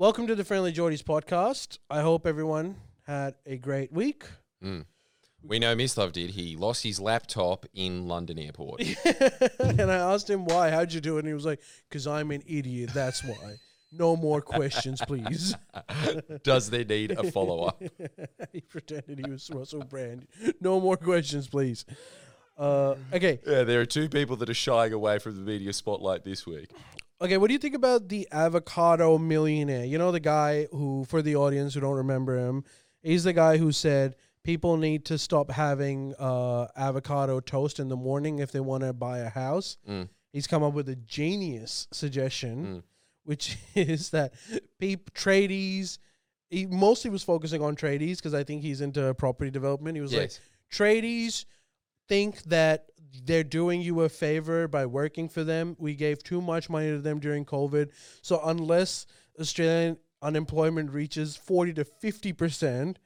Welcome to the Friendly Geordies podcast. I hope everyone had a great week. Mm. We know Mislav did. He lost his laptop in London airport. And I asked him why. How'd you do it? And he was like, because I'm an idiot. That's why. No more questions, please. Does there need a follow-up? He pretended he was Russell Brand. No more questions, please. Okay. Yeah, there are two people that are shying away from the media spotlight this week. Okay, what do you think about the avocado millionaire? You know, the guy who, for the audience who don't remember him, he's the guy who said people need to stop having avocado toast in the morning if they want to buy a house. Mm. He's come up with a genius suggestion, which is that tradies, he mostly was focusing on tradies because I think he's into property development. He was like, tradies think that they're doing you a favor by working for them. We gave too much money to them during COVID. So unless Australian unemployment reaches 40 to 50%,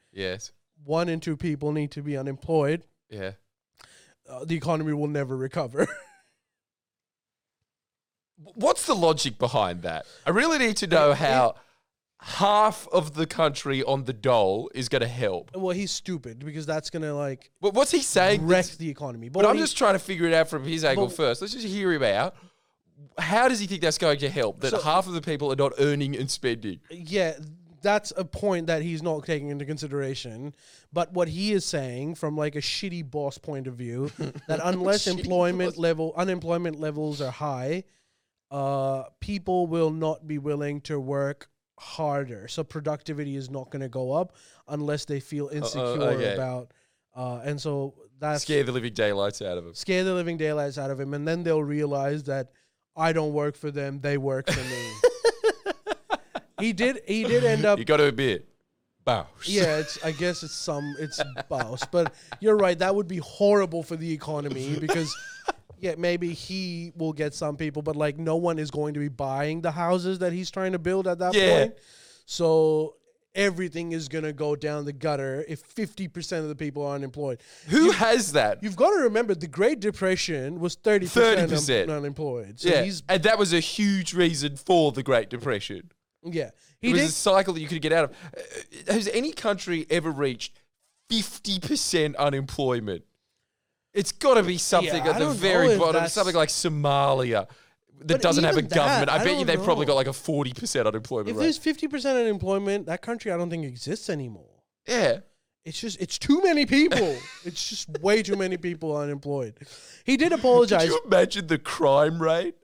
one in two people need to be unemployed. Yeah. The economy will never recover. What's the logic behind that? I really need to know how half of the country on the dole is going to help. Well, he's stupid because that's going to like... But what's he saying? Wreck the economy. But I'm just trying to figure it out from his angle first. Let's just hear him out. How does he think that's going to help? That half of the people are not earning and spending. Yeah, that's a point that he's not taking into consideration. But what he is saying from like a shitty boss point of view, that unless unemployment levels are high... people will not be willing to work harder. So productivity is not going to go up unless they feel insecure about... and so that's... Scare the living daylights out of him. Scare the living daylights out of him. And then they'll realize that I don't work for them. They work for me. He did end up... You got to admit, Baus. Yeah, I guess it's Baus. But you're right. That would be horrible for the economy because... Yeah, maybe he will get some people, but like no one is going to be buying the houses that he's trying to build at that point. So everything is going to go down the gutter if 50% of the people are unemployed. Who has that? You've got to remember the Great Depression was 30% unemployed. So and that was a huge reason for the Great Depression. Yeah. It was a cycle that you could get out of. Has any country ever reached 50% unemployment? It's got to be something at the very bottom, something like Somalia that doesn't have a government. I bet you they've probably got like a 40% unemployment rate. If there's 50% unemployment, that country I don't think exists anymore. Yeah. It's too many people. It's just way too many people unemployed. He did apologize. Could you imagine the crime rate?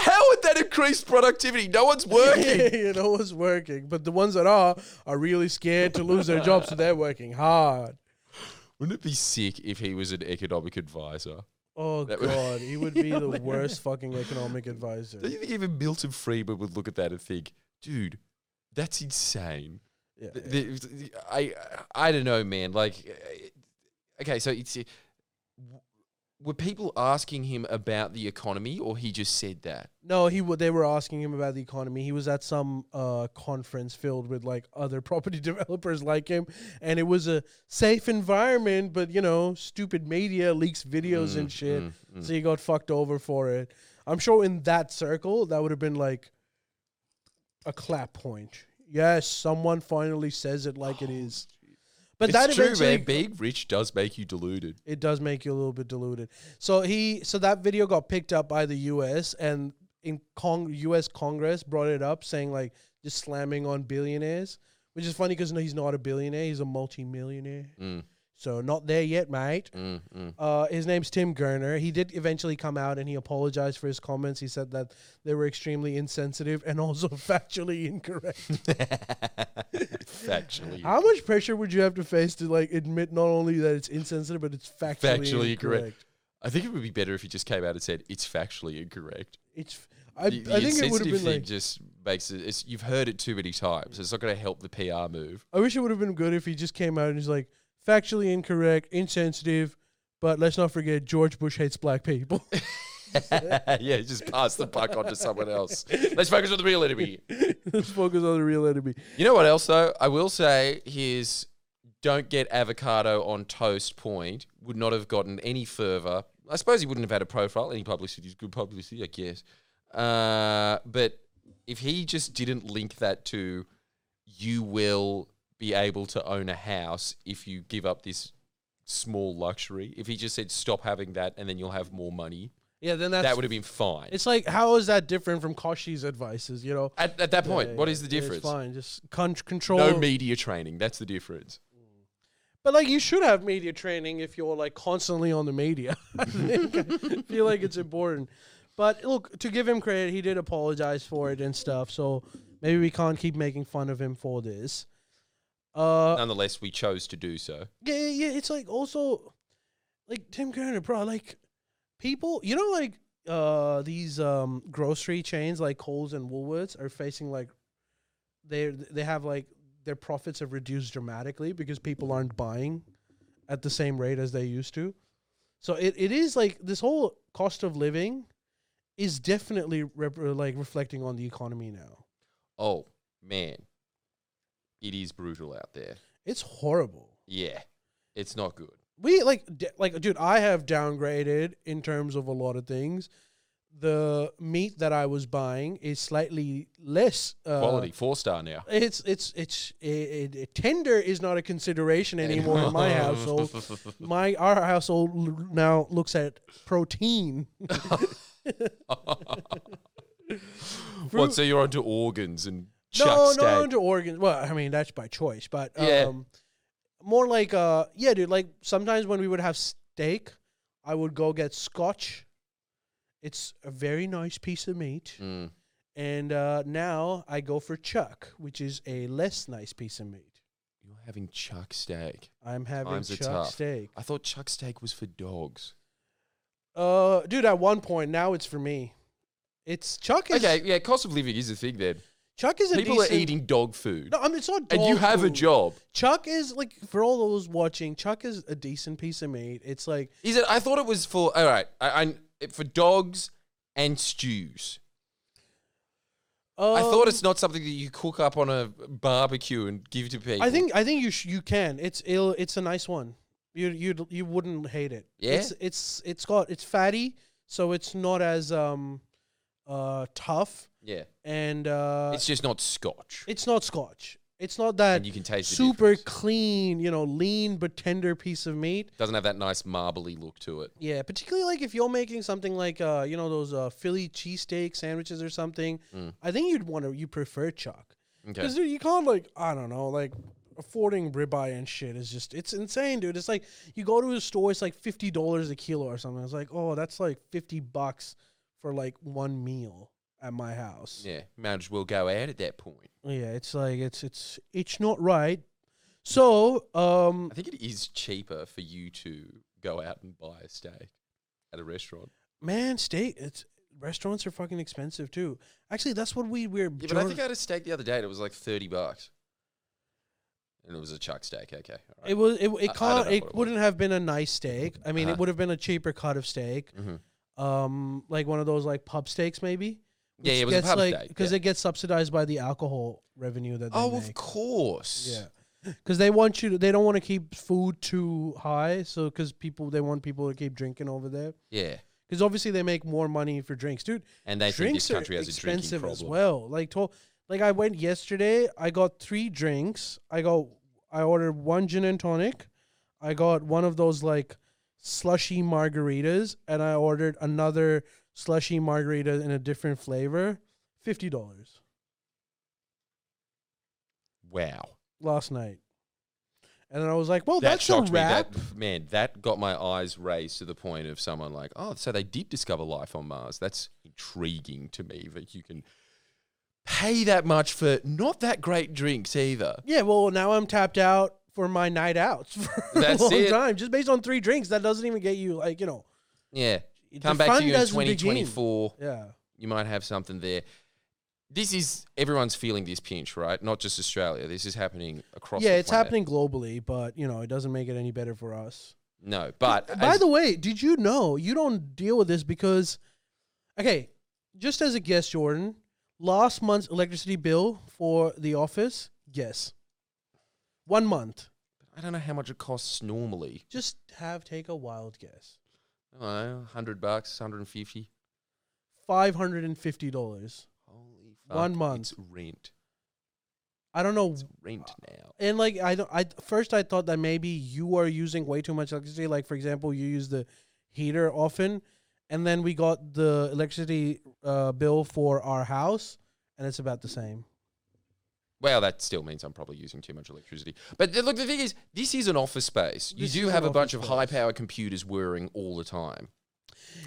How would that increase productivity? No one's working. No one's working. But the ones that are really scared to lose their jobs, so they're working hard. Wouldn't it be sick if he was an economic advisor? Oh, God. He would be the worst fucking economic advisor. Do you think even Milton Friedman would look at that and think, dude, that's insane? Yeah, I don't know, man. Like, okay, so it's... Were people asking him about the economy or he just said that? No, they were asking him about the economy. He was at some conference filled with like other property developers like him. And it was a safe environment, but you know, stupid media leaks videos and shit. So he got fucked over for it. I'm sure in that circle, that would have been like a clap point. Yes, someone finally says it like it is. But it's true, man. Being rich does make you deluded. It does make you a little bit deluded. So that video got picked up by the US, and in US Congress brought it up, saying like just slamming on billionaires, which is funny because no, he's not a billionaire; he's a multi-millionaire. So not there yet, mate. His name's Tim Gurner. He did eventually come out and he apologized for his comments. He said that they were extremely insensitive and also factually incorrect. Factually. How much pressure would you have to face to like admit not only that it's insensitive, but it's factually incorrect? I think it would be better if he just came out and said, it's factually incorrect. I think it would have been like... just makes it... you've heard it too many times. It's not going to help the PR move. I wish it would have been good if he just came out and he's like, factually incorrect, insensitive, but let's not forget George Bush hates black people. Yeah, just pass the buck on to someone else. Let's focus on the real enemy. Let's focus on the real enemy. You know what else, though? I will say his don't get avocado on toast point would not have gotten any further. I suppose he wouldn't have had a profile, any publicity. Good publicity, I guess. But if he just didn't link that to, you will be able to own a house if you give up this small luxury. If he just said, stop having that and then you'll have more money. Yeah, then that would have been fine. It's like, how is that different from Koshi's advices, you know? At that point, what is the difference? It's fine, just control. No media training, that's the difference. But, like, you should have media training if you're, like, constantly on the media. I think. I feel like it's important. But, look, to give him credit, he did apologize for it and stuff, so maybe we can't keep making fun of him for this. Nonetheless, we chose to do so. Yeah, it's, like, also, like, Tim Gurner, bro, like, people, you know, like, these grocery chains like Coles and Woolworths are facing, like, they have, like, their profits have reduced dramatically because people aren't buying at the same rate as they used to. So it is like this whole cost of living is definitely reflecting on the economy now. Oh, man. It is brutal out there. It's horrible. Yeah. It's not good. We dude, I have downgraded in terms of a lot of things. The meat that I was buying is slightly less quality, 4-star now. It's tender is not a consideration anymore in my household. Our household now looks at protein. What? So you're onto organs and not onto organs. Well, I mean that's by choice, but more like dude. Like sometimes when we would have steak, I would go get scotch. It's a very nice piece of meat. Mm. And now I go for chuck, which is a less nice piece of meat. You're having chuck steak. I'm having chuck steak. I thought chuck steak was for dogs. Dude, at one point, now it's for me. It's chuck. Okay, yeah, cost of living is a thing then. Chuck is people are eating dog food. No, I mean, it's not dog food. And you have a job. Chuck is, like, for all those watching, chuck is a decent piece of meat. It's like... Is it? I thought it was for... All right, for dogs and stews. I thought it's not something that you cook up on a barbecue and give to people. I think you can. It's a nice one. You wouldn't hate it. Yeah. It's fatty, so it's not as tough. Yeah. And it's just not scotch. It's not scotch. It's not that you can taste super clean, you know, lean but tender piece of meat. Doesn't have that nice marbly look to it. Yeah, particularly like if you're making something like, you know, those Philly cheesesteak sandwiches or something. Mm. I think you prefer chuck. Because you can't affording ribeye and shit is just, it's insane, dude. It's like you go to a store, it's like $50 a kilo or something. It's like, oh, that's like $50 for like one meal. At my house. Yeah, might as well go out at that point. Yeah, it's like, it's not right. So, I think it is cheaper for you to go out and buy a steak at a restaurant. Man, restaurants are fucking expensive too. Actually, that's what but I think I had a steak the other day and it was like $30. And it was a chuck steak, okay. All right. It wouldn't have been a nice steak. I mean, it would have been a cheaper cut of steak. Mm-hmm. Like one of those like pub steaks maybe. Yeah, it was a pub steak. Because it gets subsidized by the alcohol revenue that they make. Oh, of course. Yeah. Because they don't want to keep food too high. So, because they want people to keep drinking over there. Yeah. Because obviously they make more money for drinks, dude. And they think this country has a drinking problem. As well. Like, I went yesterday, I got 3 drinks. I ordered 1 gin and tonic. I got one of those like slushy margaritas. And I ordered another slushy margarita in a different flavor, $50. Wow. Last night. And then I was like, well, that's a wrap. That got my eyes raised to the point of someone like, oh, so they did discover life on Mars. That's intriguing to me that you can pay that much for not that great drinks either. Yeah, well, now I'm tapped out for my night outs for a long time. Just based on 3 drinks, that doesn't even get you like, you know. Yeah. Come back to you in 2024. Yeah. You might have something there. This is, everyone's feeling this pinch, right? Not just Australia. This is happening across the planet. Yeah, it's happening globally, but, you know, it doesn't make it any better for us. No, but... By the way, did you know you don't deal with this because... Okay, just as a guess, Jordan, last month's electricity bill for the office, guess. 1 month. I don't know how much it costs normally. Just take a wild guess. I don't know, $100, $150. $550. Holy fuck. 1 month. It's rent. I don't know. It's rent now. And like, first I thought that maybe you are using way too much electricity. Like, for example, you use the heater often. And then we got the electricity bill for our house, and it's about the same. Well, that still means I'm probably using too much electricity. But look, the thing is, this is an office space. You do have a bunch of high-power computers whirring all the time.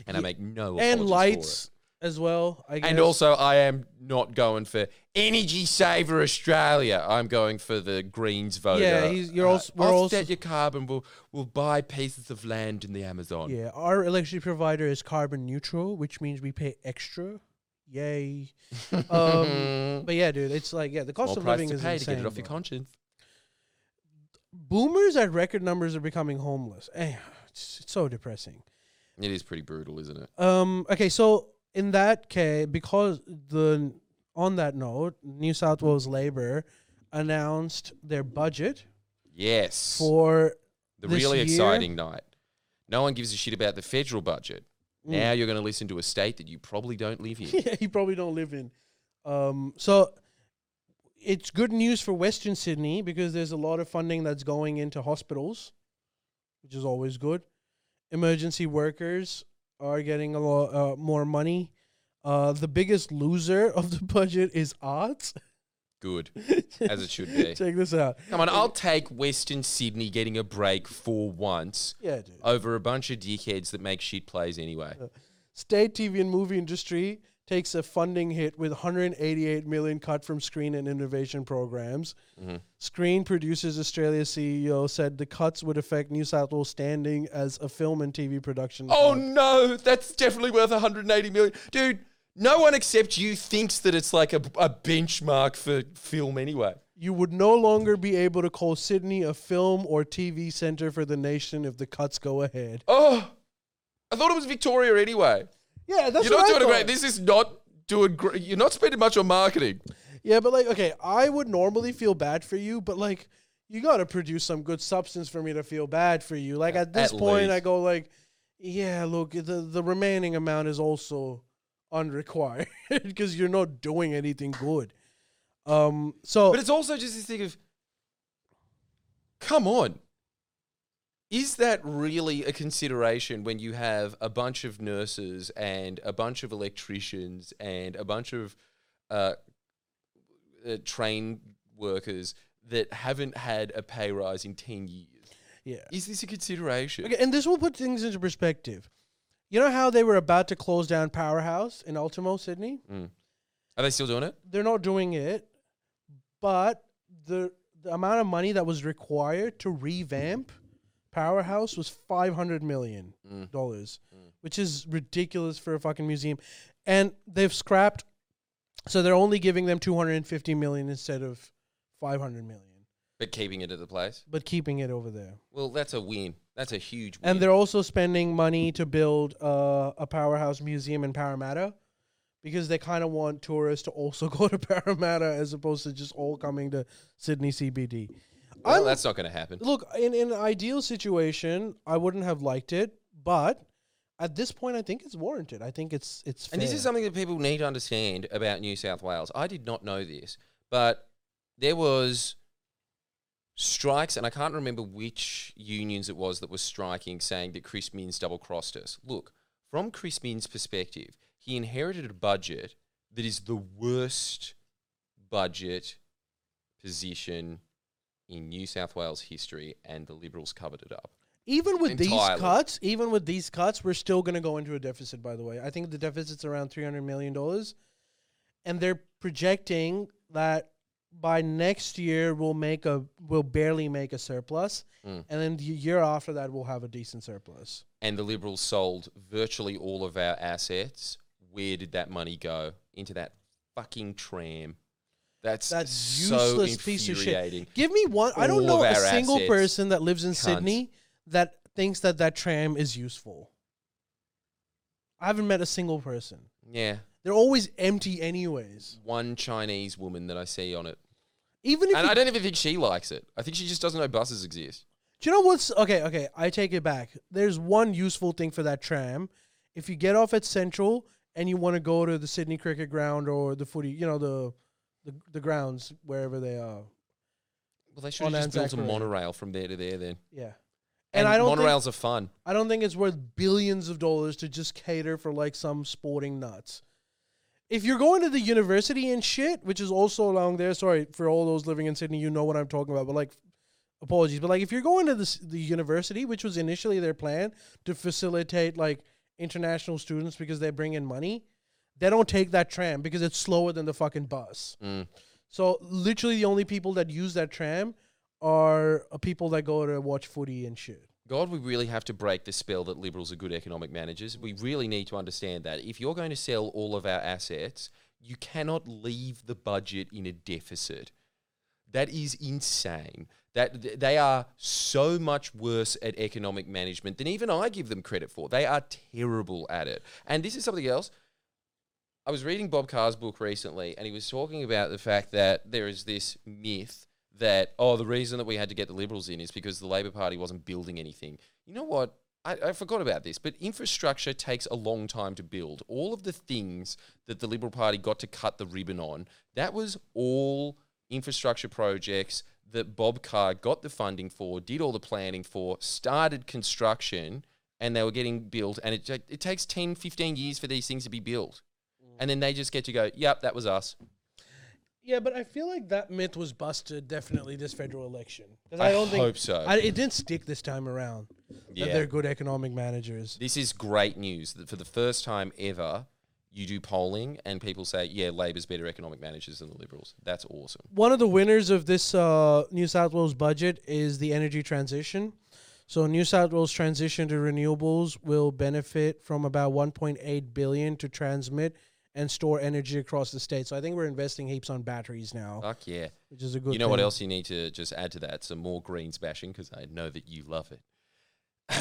And I make no apologies for it. And lights as well, I guess. And also, I am not going for Energy Saver Australia. I'm going for the Greens voter. Yeah, we're also your carbon. We'll buy pieces of land in the Amazon. Yeah, our electricity provider is carbon neutral, which means we pay extra. Yay. But yeah, dude, it's like, yeah, the cost of living is insane. More price to pay to get it off your conscience. Boomers at record numbers are becoming homeless. It's so depressing. It is pretty brutal, isn't it? Okay, so in that case, because on that note, New South Wales Labor announced their budget. Yes. For the really exciting night. No one gives a shit about the federal budget. Now you're going to listen to a state that you probably don't live in. Yeah, you probably don't live in. So it's good news for Western Sydney because there's a lot of funding that's going into hospitals, which is always good. Emergency workers are getting a lot more money. The biggest loser of the budget is arts. Good, as it should be. Check this out. Come on, I'll take Western Sydney getting a break for once over a bunch of dickheads that make shit plays anyway. State TV and movie industry takes a funding hit with $188 million cut from screen and innovation programs. Mm-hmm. Screen Producers Australia CEO said the cuts would affect New South Wales standing as a film and TV production. Oh, no, that's definitely worth $180 million. Dude. No one except you thinks that it's like a benchmark for film anyway. You would no longer be able to call Sydney a film or TV centre for the nation if the cuts go ahead. Oh, I thought it was Victoria anyway. Yeah, that's what I thought. You're not doing great. This is not doing great. You're not spending much on marketing. Yeah, but like, okay, I would normally feel bad for you, but like, you got to produce some good substance for me to feel bad for you. Like at this point, I go like, yeah, look, the remaining amount is also unrequired because you're not doing anything good. But it's also just this thing of, come on. Is that really a consideration when you have a bunch of nurses and a bunch of electricians and a bunch of train workers that haven't had a pay rise in 10 years? Yeah. Is this a consideration? Okay, and this will put things into perspective. You know how they were about to close down Powerhouse in Ultimo, Sydney? Mm. Are they still doing it? They're not doing it, but the amount of money that was required to revamp Powerhouse was $500 million, which is ridiculous for a fucking museum. And they've scrapped, so they're only giving them $250 million instead of $500 million. But keeping it at the place? But keeping it over there. Well, that's a win. That's a huge win. And they're also spending money to build a Powerhouse museum in Parramatta because they kind of want tourists to also go to Parramatta as opposed to just all coming to Sydney CBD. Well, that's not going to happen. Look, in an ideal situation, I wouldn't have liked it, but at this point, I think it's warranted. I think it's fair. And this is something that people need to understand about New South Wales. I did not know this, but there was strikes, and I can't remember which unions it was that was striking, saying that Chris Minns double-crossed us. Look, from Chris Minns' perspective, he inherited a budget that is the worst budget position in New South Wales history, and the Liberals covered it up. Even with entirely. Even with these cuts, we're still going to go into a deficit, by the way. I think the deficit's around $300 million, and they're projecting that by next year, we'll barely make a surplus, and then the year after that, we'll have a decent surplus. And the Liberals sold virtually all of our assets. Where did that money go? Into that fucking tram. That's so useless piece of shit. Give me one. I don't know a single person that lives in Sydney that thinks that tram is useful. I haven't met a single person. Yeah. They're always empty anyways. One Chinese woman that I see on it. And I don't even think she likes it. I think she just doesn't know buses exist. Do you know what's... Okay, I take it back. There's one useful thing for that tram. If you get off at Central and you want to go to the Sydney Cricket Ground or the footy, you know, the grounds, wherever they are. Well, they should have just built a monorail from there to there then. Yeah. And I don't monorails are fun. I don't think it's worth billions of dollars to just cater for, like, some sporting nuts. If you're going to the university and shit, which is also along there, sorry, for all those living in Sydney, you know what I'm talking about, but, like, apologies. But, like, if you're going to the university, which was initially their plan to facilitate, like, international students because they bring in money, they don't take that tram because it's slower than the fucking bus. Mm. So literally the only people that use that tram are people that go to watch footy and shit. God, we really have to break the spell that Liberals are good economic managers. We really need to understand that. If you're going to sell all of our assets, you cannot leave the budget in a deficit. That is insane. That they are so much worse at economic management than even I give them credit for. They are terrible at it. And this is something else. I was reading Bob Carr's book recently, and he was talking about the fact that there is this myth that, oh, the reason that we had to get the Liberals in is because the Labor Party wasn't building anything. You know what? I forgot about this, but infrastructure takes a long time to build. All of the things that the Liberal Party got to cut the ribbon on, that was all infrastructure projects that Bob Carr got the funding for, did all the planning for, started construction, and they were getting built. And it takes 10, 15 years for these things to be built. And then they just get to go, yep, that was us. Yeah, but I feel like that myth was busted definitely this federal election. I hope so. It didn't stick this time around. Yeah. That they're good economic managers. This is great news that for the first time ever, you do polling and people say, yeah, Labor's better economic managers than the Liberals. That's awesome. One of the winners of this New South Wales budget is the energy transition. So New South Wales transition to renewables will benefit from about $1.8 billion to transmit and store energy across the state. So I think we're investing heaps on batteries now. Fuck yeah. Which is a good thing. You know what else you need to just add to that? Some more Greens bashing, because I know that you love it.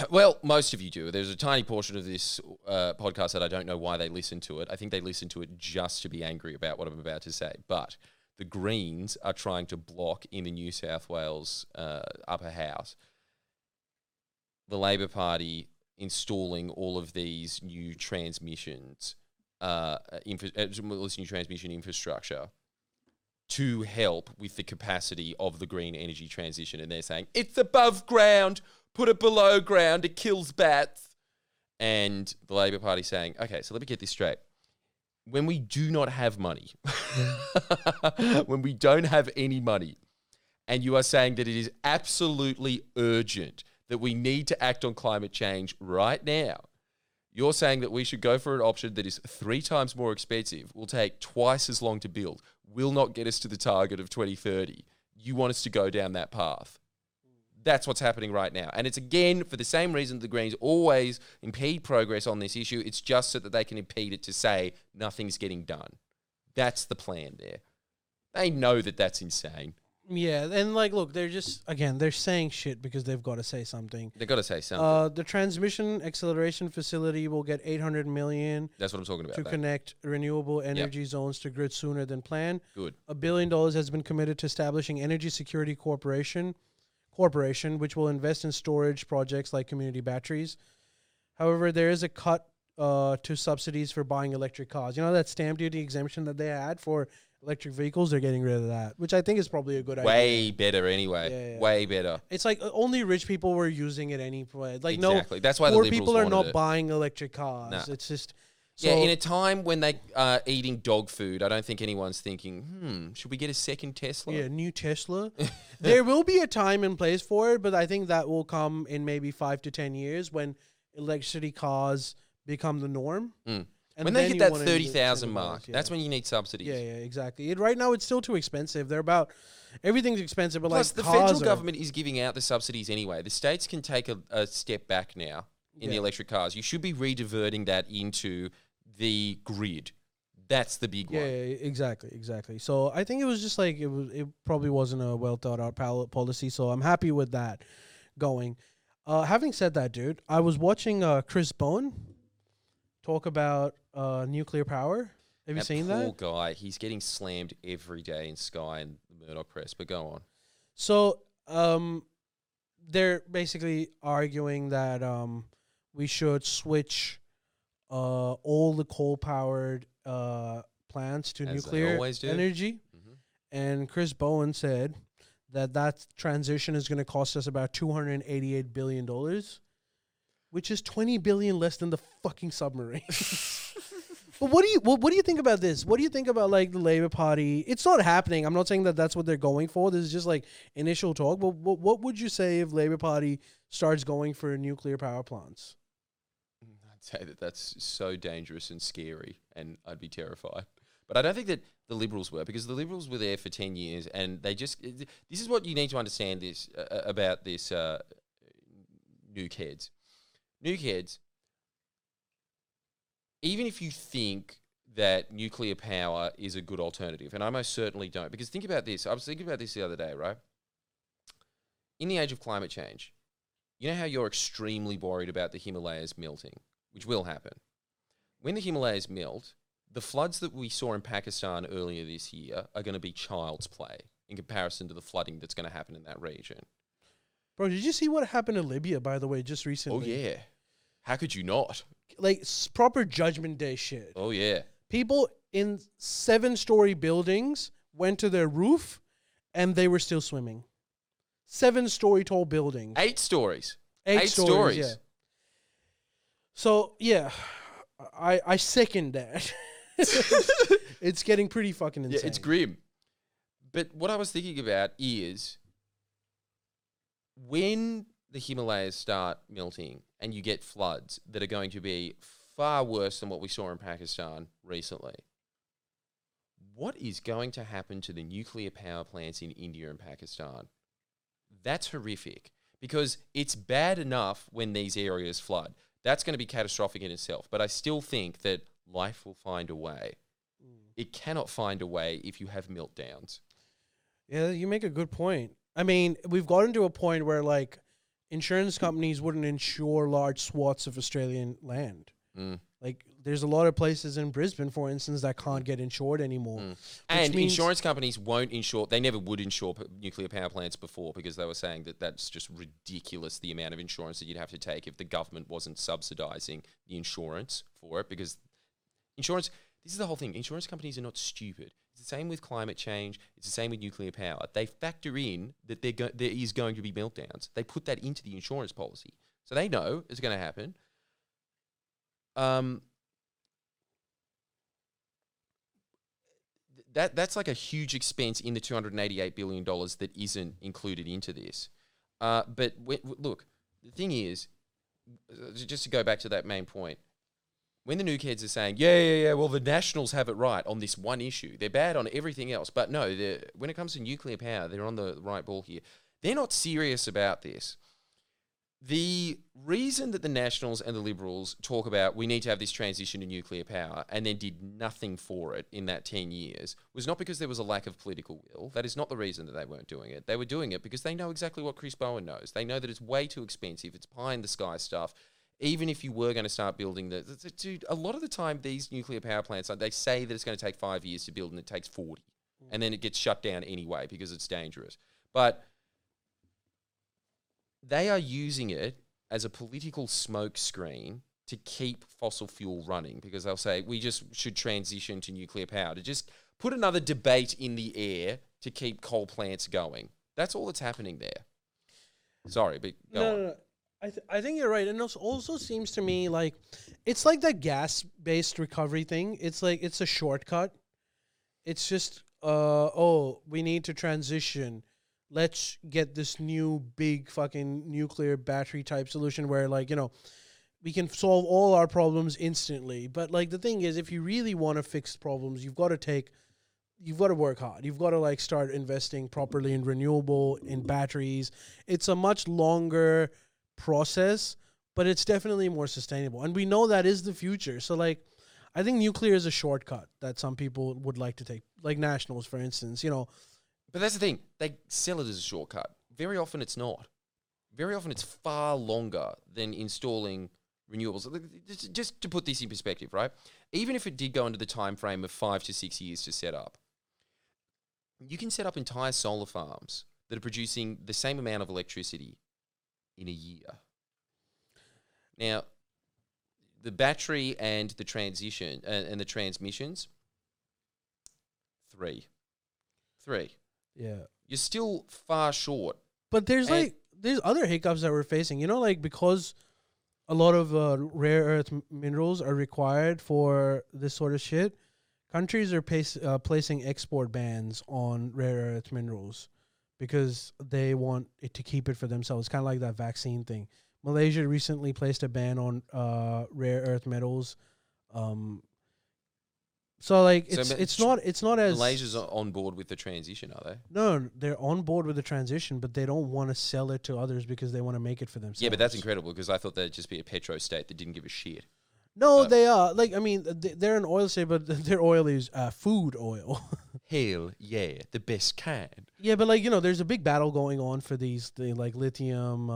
Well, most of you do. There's a tiny portion of this podcast that I don't know why they listen to it. I think they listen to it just to be angry about what I'm about to say. But the Greens are trying to block in the New South Wales upper house the Labor Party installing all of these new transmissions. New transmission infrastructure to help with the capacity of the green energy transition. And they're saying, it's above ground, put it below ground, it kills bats. And the Labor Party saying, okay, so let me get this straight. When we do not have money, when we don't have any money, and you are saying that it is absolutely urgent that we need to act on climate change right now, you're saying that we should go for an option that is 3 times more expensive, will take twice as long to build, will not get us to the target of 2030. You want us to go down that path. That's what's happening right now. And it's, again, for the same reason the Greens always impede progress on this issue. It's just so that they can impede it to say nothing's getting done. That's the plan there. They know that that's insane. Yeah, and, like, look, they're just, again, they're saying shit because they've got to say something. They've got to say something. The transmission acceleration facility will get $800 million. That's what I'm talking about. To connect renewable energy zones to grid sooner than planned. Good. $1 billion has been committed to establishing Energy Security Corporation, which will invest in storage projects like community batteries. However, there is a cut to subsidies for buying electric cars. You know that stamp duty exemption that they had for electric vehicles, they're getting rid of that, which I think is probably a good idea. Way better anyway. Yeah, yeah. Way better. It's like only rich people were using it anyway. Like, exactly. No, that's why poor people are not buying electric cars. Nah. It's just... So yeah, in a time when they are eating dog food, I don't think anyone's thinking, should we get a second Tesla? Yeah, new Tesla. There will be a time and place for it, but I think that will come in maybe 5 to 10 years when electricity cars become the norm. Mm. And when they hit that 30,000 mark, that's when you need subsidies. Yeah, yeah, exactly. Right now, it's still too expensive. They're about... Everything's expensive, but plus, like, the federal government is giving out the subsidies anyway. The states can take a step back now in the electric cars. You should be re-diverting that into the grid. That's the big one. Yeah, exactly. So I think it was just like... It probably wasn't a well-thought-out policy, so I'm happy with that going. Having said that, dude, I was watching Chris Bowen talk about... nuclear power. Have you seen that? That poor guy. He's getting slammed every day in Sky and the Murdoch press, but go on. So they're basically arguing that we should switch all the coal-powered plants to nuclear energy. Mm-hmm. And Chris Bowen said that that transition is going to cost us about $288 billion, which is $20 billion less than the fucking submarine. But what do you think about this? What do you think about, like, the Labour Party? It's not happening. I'm not saying that that's what they're going for. This is just, like, initial talk. But what would you say if Labour Party starts going for nuclear power plants? I'd say that that's so dangerous and scary, and I'd be terrified. But I don't think that the Liberals were, because the Liberals were there for 10 years and they just... This is what you need to understand this about this Nuke Heads. Nuke Heads, even if you think that nuclear power is a good alternative, and I most certainly don't, because think about this. I was thinking about this the other day, right? In the age of climate change, you know how you're extremely worried about the Himalayas melting, which will happen. When the Himalayas melt, the floods that we saw in Pakistan earlier this year are going to be child's play in comparison to the flooding that's going to happen in that region. Bro, did you see what happened in Libya, by the way, just recently? Oh, yeah. How could you not? Like, proper Judgment Day shit. Oh, yeah. People in 7-story buildings went to their roof and they were still swimming. 7-story tall buildings. 8 stories. Eight stories. Yeah. So, yeah, I second that. It's getting pretty fucking insane. Yeah, it's grim. But what I was thinking about is when the Himalayas start melting and you get floods that are going to be far worse than what we saw in Pakistan recently, what is going to happen to the nuclear power plants in India and Pakistan? That's horrific, because it's bad enough when these areas flood. That's going to be catastrophic in itself. But I still think that life will find a way. It cannot find a way if you have meltdowns. Yeah, you make a good point. I mean, we've gotten to a point where, like, insurance companies wouldn't insure large swaths of Australian land. Mm. Like, there's a lot of places in Brisbane, for instance, that can't get insured anymore. Mm. And insurance companies won't insure. They never would insure nuclear power plants before, because they were saying that that's just ridiculous, the amount of insurance that you'd have to take if the government wasn't subsidising the insurance for it. Because insurance... This is the whole thing. Insurance companies are not stupid. It's the same with climate change. It's the same with nuclear power. They factor in that there is going to be meltdowns. They put that into the insurance policy. So they know it's going to happen. That's like a huge expense in the $288 billion that isn't included into this. But look, the thing is, just to go back to that main point, when the Nuke Heads are saying, yeah, well, the Nationals have it right on this one issue. They're bad on everything else. But no, when it comes to nuclear power, they're on the right ball here. They're not serious about this. The reason that the Nationals and the Liberals talk about we need to have this transition to nuclear power and then did nothing for it in that 10 years was not because there was a lack of political will. That is not the reason that they weren't doing it. They were doing it because they know exactly what Chris Bowen knows. They know that it's way too expensive. It's pie-in-the-sky stuff. Even if you were going to start building dude, a lot of the time these nuclear power plants, they say that it's going to take 5 years to build and it takes 40. Mm. And then it gets shut down anyway because it's dangerous. But they are using it as a political smoke screen to keep fossil fuel running, because they'll say, we just should transition to nuclear power, to just put another debate in the air to keep coal plants going. That's all that's happening there. Sorry, but go on. No. I think you're right. And it also seems to me like it's like that gas-based recovery thing. It's like it's a shortcut. It's just, we need to transition. Let's get this new big fucking nuclear battery type solution where, like, you know, we can solve all our problems instantly. But, like, the thing is, if you really want to fix problems, you've got to work hard. You've got to, like, start investing properly in renewable, in batteries. It's a much longer process, but it's definitely more sustainable, and we know that is the future. So, like, I think nuclear is a shortcut that some people would like to take, like Nationals, for instance, you know. But that's the thing, they sell it as a shortcut. Very often it's not. Very often it's far longer than installing renewables. Just to put this in perspective, right, even if it did go into the time frame of 5 to 6 years to set up, you can set up entire solar farms that are producing the same amount of electricity in a year. Now, the battery and the transition and the transmissions, three. Yeah, you're still far short. But there's other hiccups that we're facing. You know, like because a lot of rare earth minerals are required for this sort of shit. Countries are placing export bans on rare earth minerals because they want it to keep it for themselves. Kind of like that vaccine thing. Malaysia recently placed a ban on rare earth metals. So like it's not as Malaysia's on board with the transition, are they? No, they're on board with the transition, but they don't want to sell it to others because they want to make it for themselves. Yeah, but that's incredible because I thought they'd just be a petro state that didn't give a shit. No, they are. Like, I mean, they're an oil state, but their oil is food oil. Hell yeah, the best kind. Yeah, but like, you know, there's a big battle going on for these like lithium,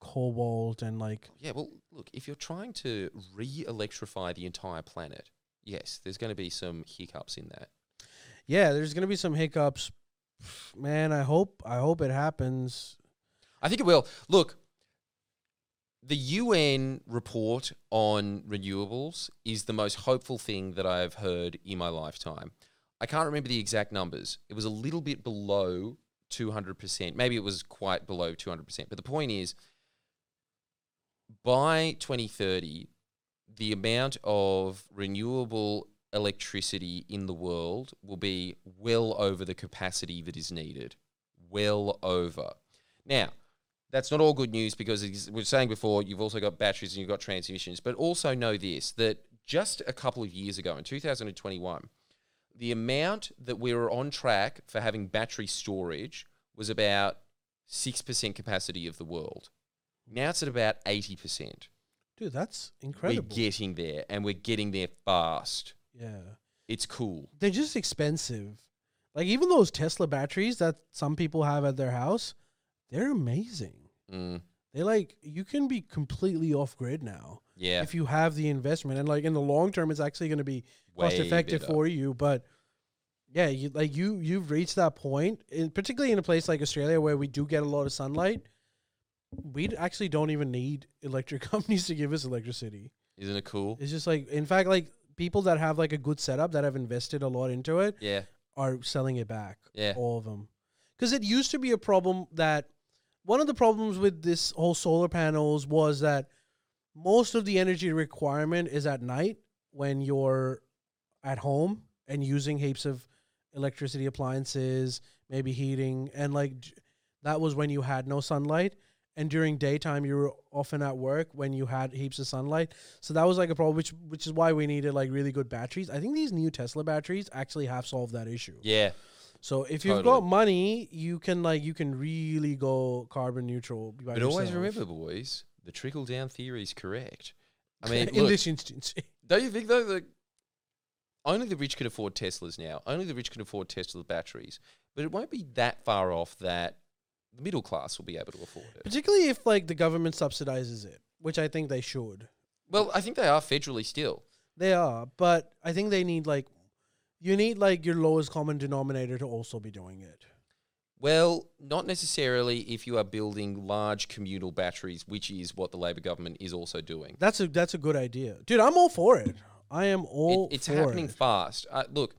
cobalt and like... Yeah, well, look, if you're trying to re-electrify the entire planet, yes, there's going to be some hiccups in that. Yeah, there's going to be some hiccups. Man, I hope it happens. I think it will. Look, the UN report on renewables is the most hopeful thing that I've heard in my lifetime. I can't remember the exact numbers. It was a little bit below 200%. Maybe it was quite below 200%. But the point is, by 2030, the amount of renewable electricity in the world will be well over the capacity that is needed. Well over. Now, that's not all good news because, as we were saying before, you've also got batteries and you've got transmissions. But also know this, that just a couple of years ago, in 2021, the amount that we were on track for having battery storage was about 6% capacity of the world. Now it's at about 80%. Dude, that's incredible. We're getting there, and we're getting there fast. Yeah. It's cool. They're just expensive. Like, even those Tesla batteries that some people have at their house, they're amazing. Mm. They're like, you can be completely off-grid now. Yeah. If you have the investment. And, like, in the long term, it's actually going to be cost-effective for you. But, yeah, you've reached that point, particularly in a place like Australia where we do get a lot of sunlight. We actually don't even need electric companies to give us electricity. Isn't it cool? It's just like, in fact, like people that have like a good setup that have invested a lot into it, yeah, are selling it back. Yeah, all of them. Because it used to be a problem that one of the problems with this whole solar panels was that most of the energy requirement is at night when you're at home and using heaps of electricity appliances, maybe heating, and like that was when you had no sunlight. And during daytime, you were often at work when you had heaps of sunlight. So that was like a problem, which is why we needed like really good batteries. I think these new Tesla batteries actually have solved that issue. Yeah. So if you've got money, you can really go carbon neutral. But always remember, boys, the trickle down theory is correct. I mean, in this instance, don't you think though that only the rich can afford Teslas now? Only the rich can afford Tesla batteries. But it won't be that far off that the middle class will be able to afford it. Particularly if, like, the government subsidizes it, which I think they should. Well, I think they are federally still. They are, but I think they need, like... You need, like, your lowest common denominator to also be doing it. Well, not necessarily if you are building large communal batteries, which is what the Labor government is also doing. That's a good idea. Dude, I'm all for it. I am all for it. It's happening fast. Look...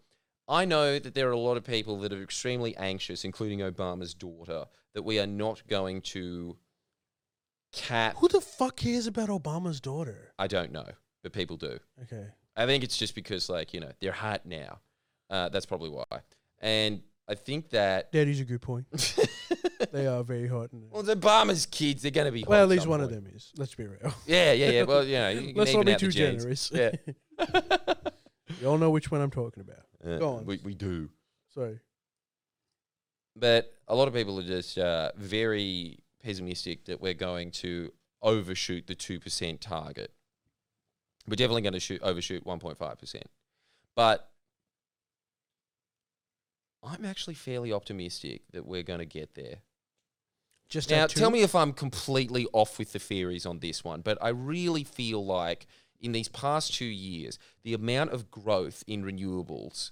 I know that there are a lot of people that are extremely anxious, including Obama's daughter, that we are not going to cap... Who the fuck cares about Obama's daughter? I don't know, but people do. Okay. I think it's just because, like, you know, they're hot now. That's probably why. And I think that... That is a good point. They are very hot. Well, it's Obama's kids. They're going to be hot. Well, at least one of them is. Let's be real. Yeah. Well, you know, you let's not be too generous. Yeah. You all know which one I'm talking about. Go on. We do. Sorry. But a lot of people are just very pessimistic that we're going to overshoot the 2% target. We're definitely going to overshoot 1.5%. But I'm actually fairly optimistic that we're going to get there. Just now, tell me if I'm completely off with the theories on this one, but I really feel like... In these past 2 years, the amount of growth in renewables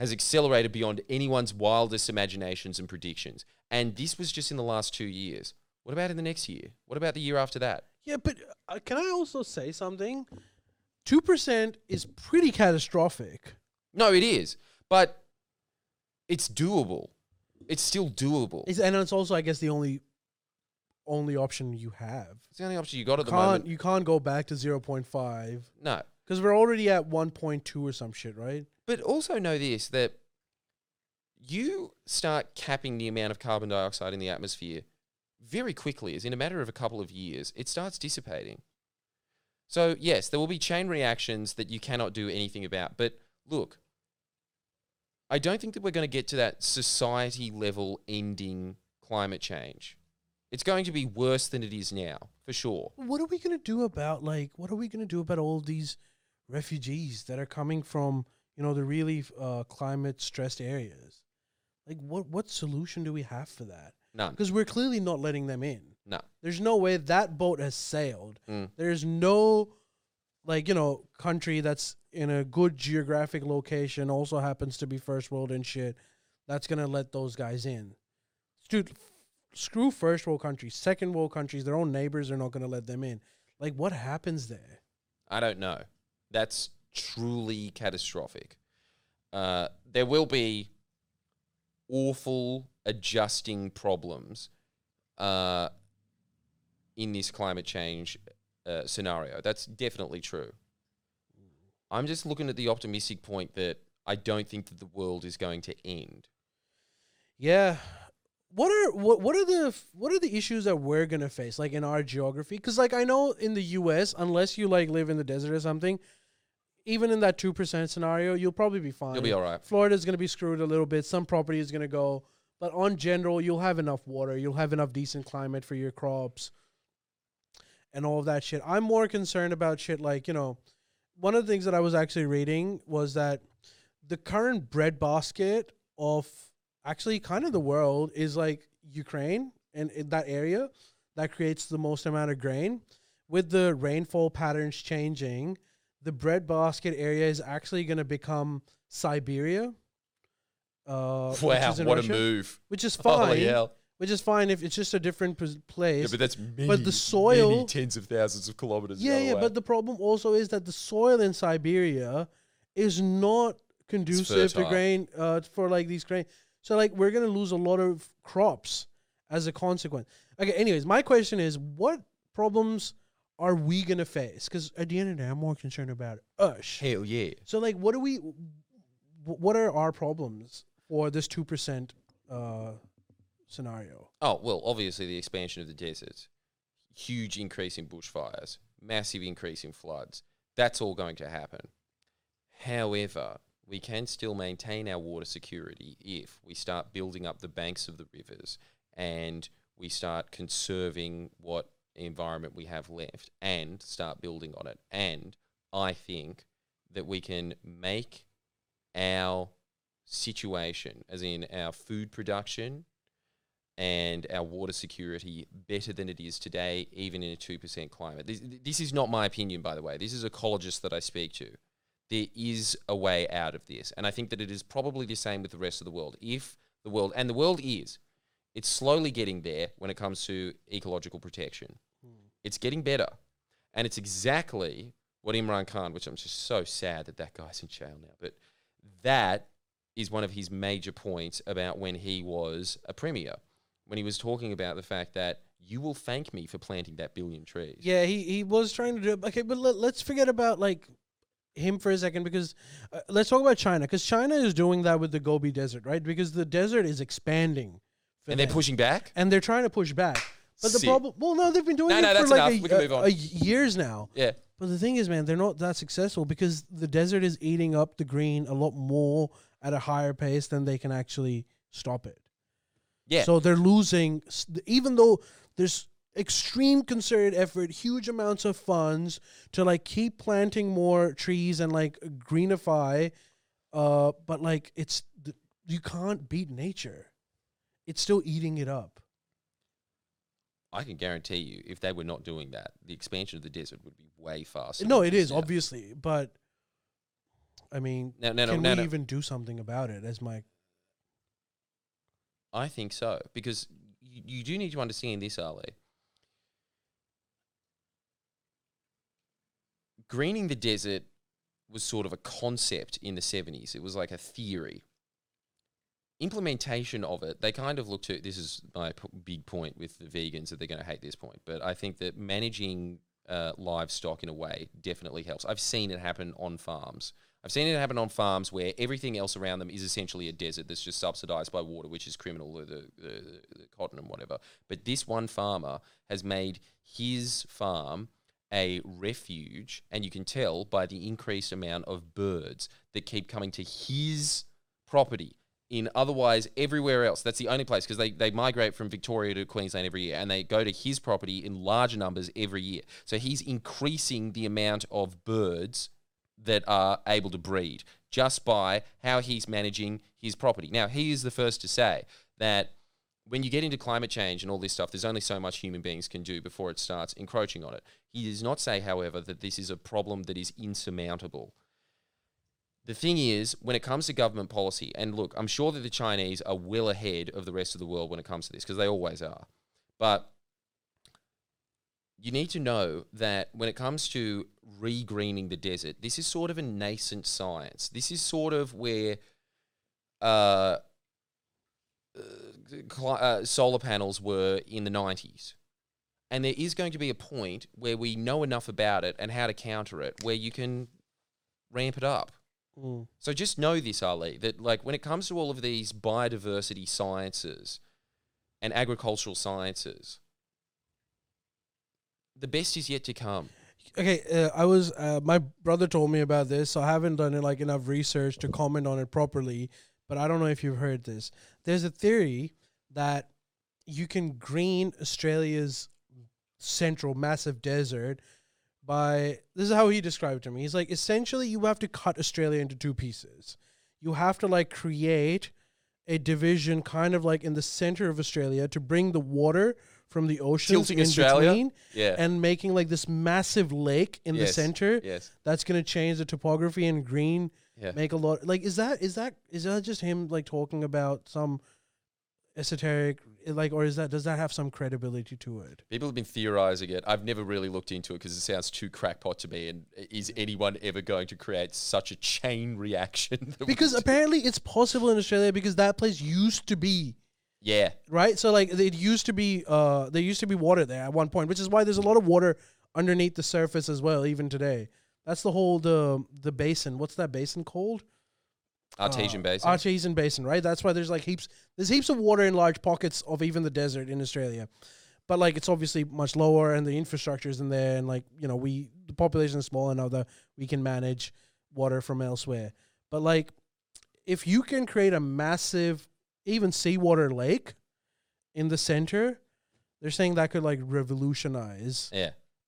has accelerated beyond anyone's wildest imaginations and predictions. And this was just in the last 2 years. What about in the next year? What about the year after that? Yeah, but can I also say something? 2% is pretty catastrophic. No, it is. But it's doable. It's still doable. And it's also, I guess, the only option you have. It's the only option you got at the moment. You can't go back to 0.5. No. Because we're already at 1.2 or some shit, right? But also know this, that you start capping the amount of carbon dioxide in the atmosphere very quickly, as in a matter of a couple of years, it starts dissipating. So, yes, there will be chain reactions that you cannot do anything about. But look, I don't think that we're going to get to that society-level ending climate change. It's going to be worse than it is now, for sure. What are we going to do about, all these refugees that are coming from, the really climate-stressed areas? Like, what solution do we have for that? None. Because we're clearly not letting them in. No. There's no way that boat has sailed. Mm. There's no, country that's in a good geographic location, also happens to be first world and shit, that's going to let those guys in. Dude, screw first world countries. Second world countries, their own neighbors are not going to let them in. Like, what happens there? I don't know. That's truly catastrophic. There will be awful adjusting problems in this climate change scenario. That's definitely true. I'm just looking at the optimistic point that I don't think that the world is going to end. Yeah. What are the issues that we're going to face, in our geography? Because, I know in the US, unless you, live in the desert or something, even in that 2% scenario, you'll probably be fine. You'll be all right. Florida's going to be screwed a little bit. Some property is going to go. But on general, you'll have enough water. You'll have enough decent climate for your crops and all of that shit. I'm more concerned about shit one of the things that I was actually reading was that the current breadbasket of actually kind of the world is Ukraine and in that area that creates the most amount of grain. With the rainfall patterns changing, the breadbasket area is actually going to become Siberia. Wow, what Russia, a move. Which is fine. Holy hell. Which is fine if it's just a different place. Yeah, but that's many, but the soil, many tens of thousands of kilometers. Yeah, yeah, way. But the problem also is that the soil in Siberia is not conducive to grain, for these grain. So we're going to lose a lot of crops as a consequence. Okay, anyways, my question is, what problems are we going to face? Because at the end of the day, I'm more concerned about us. Hell yeah. So what are our problems for this 2% scenario? Oh, well, obviously the expansion of the deserts, huge increase in bushfires, massive increase in floods. That's all going to happen. However, we can still maintain our water security if we start building up the banks of the rivers and we start conserving what environment we have left and start building on it. And I think that we can make our situation, as in our food production and our water security, better than it is today, even in a 2% climate. This is not my opinion, by the way. This is ecologists that I speak to. There is a way out of this. And I think that it is probably the same with the rest of the world. If the world, and the world is, it's slowly getting there when it comes to ecological protection. Mm. It's getting better. And it's exactly what Imran Khan, which I'm just so sad that guy's in jail now, but that is one of his major points about when he was a premier, when he was talking about the fact that you will thank me for planting that billion trees. Yeah, he was trying to do it. Okay, but let's forget about him for a second, because let's talk about China, because China is doing that with the Gobi Desert, right? Because the desert is expanding. And they're pushing back? And they're trying to push back. But the problem, they've been doing it for years now. Yeah. But the thing is, man, they're not that successful because the desert is eating up the green a lot more at a higher pace than they can actually stop it. Yeah. So they're losing, even though there's extreme concerted effort, huge amounts of funds to keep planting more trees and greenify, but it's you can't beat nature. It's still eating it up. I can guarantee you, if they were not doing that, the expansion of the desert would be way faster. No, it is, obviously. But, can we even do something about it? I think so. Because you do need to understand this, Ali. greening the desert was sort of a concept in the 70s. It was like a theory. Implementation of it, they kind of look to, this is my big point with the vegans, that they're going to hate this point, but I think that managing livestock in a way definitely helps. I've seen it happen on farms. I've seen it happen on farms where everything else around them is essentially a desert that's just subsidized by water, which is criminal, the cotton and whatever. But this one farmer has made his farm a refuge, and you can tell by the increased amount of birds that keep coming to his property. In otherwise everywhere else, that's the only place, because they migrate from Victoria to Queensland every year, and they go to his property in large numbers every year. So he's increasing the amount of birds that are able to breed just by how he's managing his property. Now, he is the first to say that when you get into climate change and all this stuff, there's only so much human beings can do before it starts encroaching on it. He does not say, however, that this is a problem that is insurmountable. The thing is, when it comes to government policy, and look, I'm sure that the Chinese are well ahead of the rest of the world when it comes to this, because they always are. But you need to know that when it comes to re-greening the desert, this is sort of a nascent science. This is sort of where solar panels were in the 90s. And there is going to be a point where we know enough about it and how to counter it, where you can ramp it up. Mm. So just know this, Ali, that like when it comes to all of these biodiversity sciences and agricultural sciences, the best is yet to come. Okay, my brother told me about this, so I haven't done enough research to comment on it properly, but I don't know if you've heard this. There's a theory that you can green Australia's central massive desert by, this is how he described it to me. He's like, essentially, you have to cut Australia into two pieces. You have to create a division kind of in the center of Australia to bring the water from the ocean in Australia between, and making this massive lake in the center. Yes. That's going to change the topography and green, make a lot. Is that just him talking about some esoteric, or does that have some credibility to it? People have been theorizing it. I've never really looked into it because it sounds too crackpot to me. And is anyone ever going to create such a chain reaction? Because apparently it's possible in Australia because that place used to be. Yeah. Right. So it used to be, there used to be water there at one point, which is why there's a lot of water underneath the surface as well, even today. That's the whole the basin. What's that basin called? Artesian basin. Artesian basin, right? That's why there's heaps of water in large pockets of even the desert in Australia. But it's obviously much lower and the infrastructure isn't there, and the population is small enough that we can manage water from elsewhere. But if you can create a massive even seawater lake in the center, they're saying that could revolutionize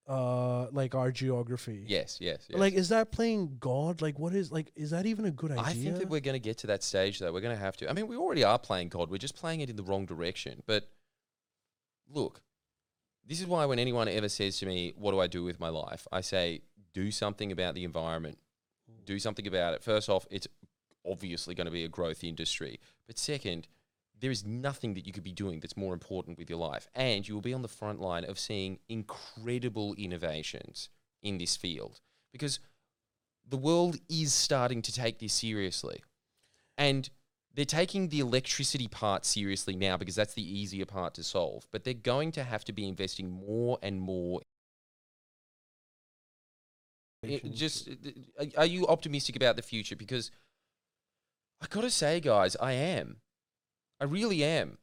our geography. Yes. Is that playing God? What is is that even a good idea? I think that we're going to get to that stage though. We're going to have to. I mean, we already are playing God. We're just playing it in the wrong direction. But look, this is why when anyone ever says to me, what do I do with my life? I say, do something about the environment. Do something about it. First off, it's obviously going to be a growth industry. But second, there is nothing that you could be doing that's more important with your life. And you will be on the front line of seeing incredible innovations in this field because the world is starting to take this seriously. And they're taking the electricity part seriously now because that's the easier part to solve. But they're going to have to be investing more and more. Are you optimistic about the future? Because I got to say, guys, I am. I really am.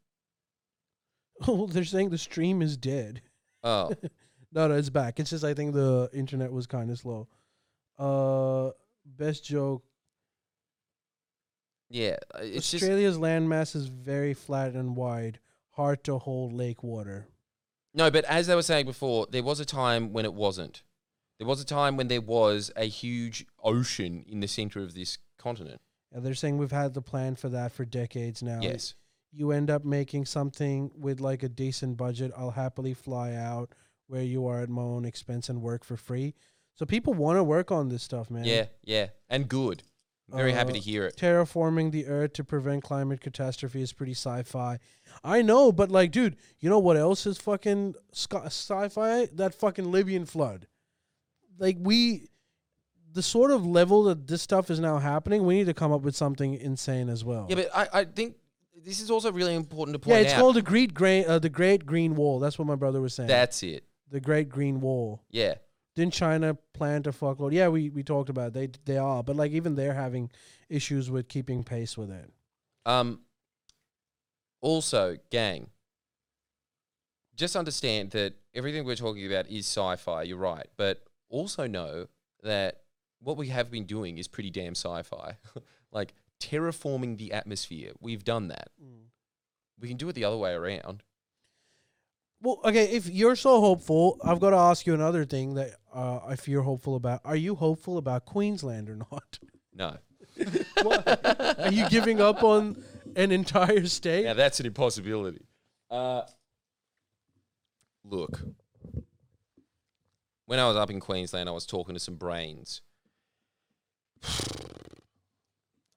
Oh, they're saying the stream is dead. Oh. No, it's back. It's just I think the internet was kind of slow. Best joke. Yeah. It's Australia's landmass is very flat and wide. Hard to hold lake water. No, but as I was saying before, there was a time when it wasn't. There was a time when there was a huge ocean in the center of this continent. They're saying we've had the plan for that for decades now. Yes. You end up making something with a decent budget. I'll happily fly out where you are at my own expense and work for free. So people want to work on this stuff, man. Yeah. And good. Very happy to hear it. Terraforming the earth to prevent climate catastrophe is pretty sci-fi. I know, but dude, you know what else is fucking sci-fi? That fucking Libyan flood. the sort of level that this stuff is now happening, we need to come up with something insane as well. Yeah, but I think this is also really important to point out. Yeah, it's called the Great Green Wall. That's what my brother was saying. That's it. The Great Green Wall. Yeah. Didn't China plant a fuckload? Yeah, we talked about it. They are. But, like, even they're having issues with keeping pace with it. Also, gang, just understand that everything we're talking about is sci-fi. You're right. But also know that what we have been doing is pretty damn sci-fi. Like, terraforming the atmosphere. We've done that. Mm. We can do it the other way around. Well, okay, if you're so hopeful, I've got to ask you another thing that if you're hopeful about. Are you hopeful about Queensland or not? No. Why? Are you giving up on an entire state? Now, that's an impossibility. Look, when I was up in Queensland, I was talking to some brains.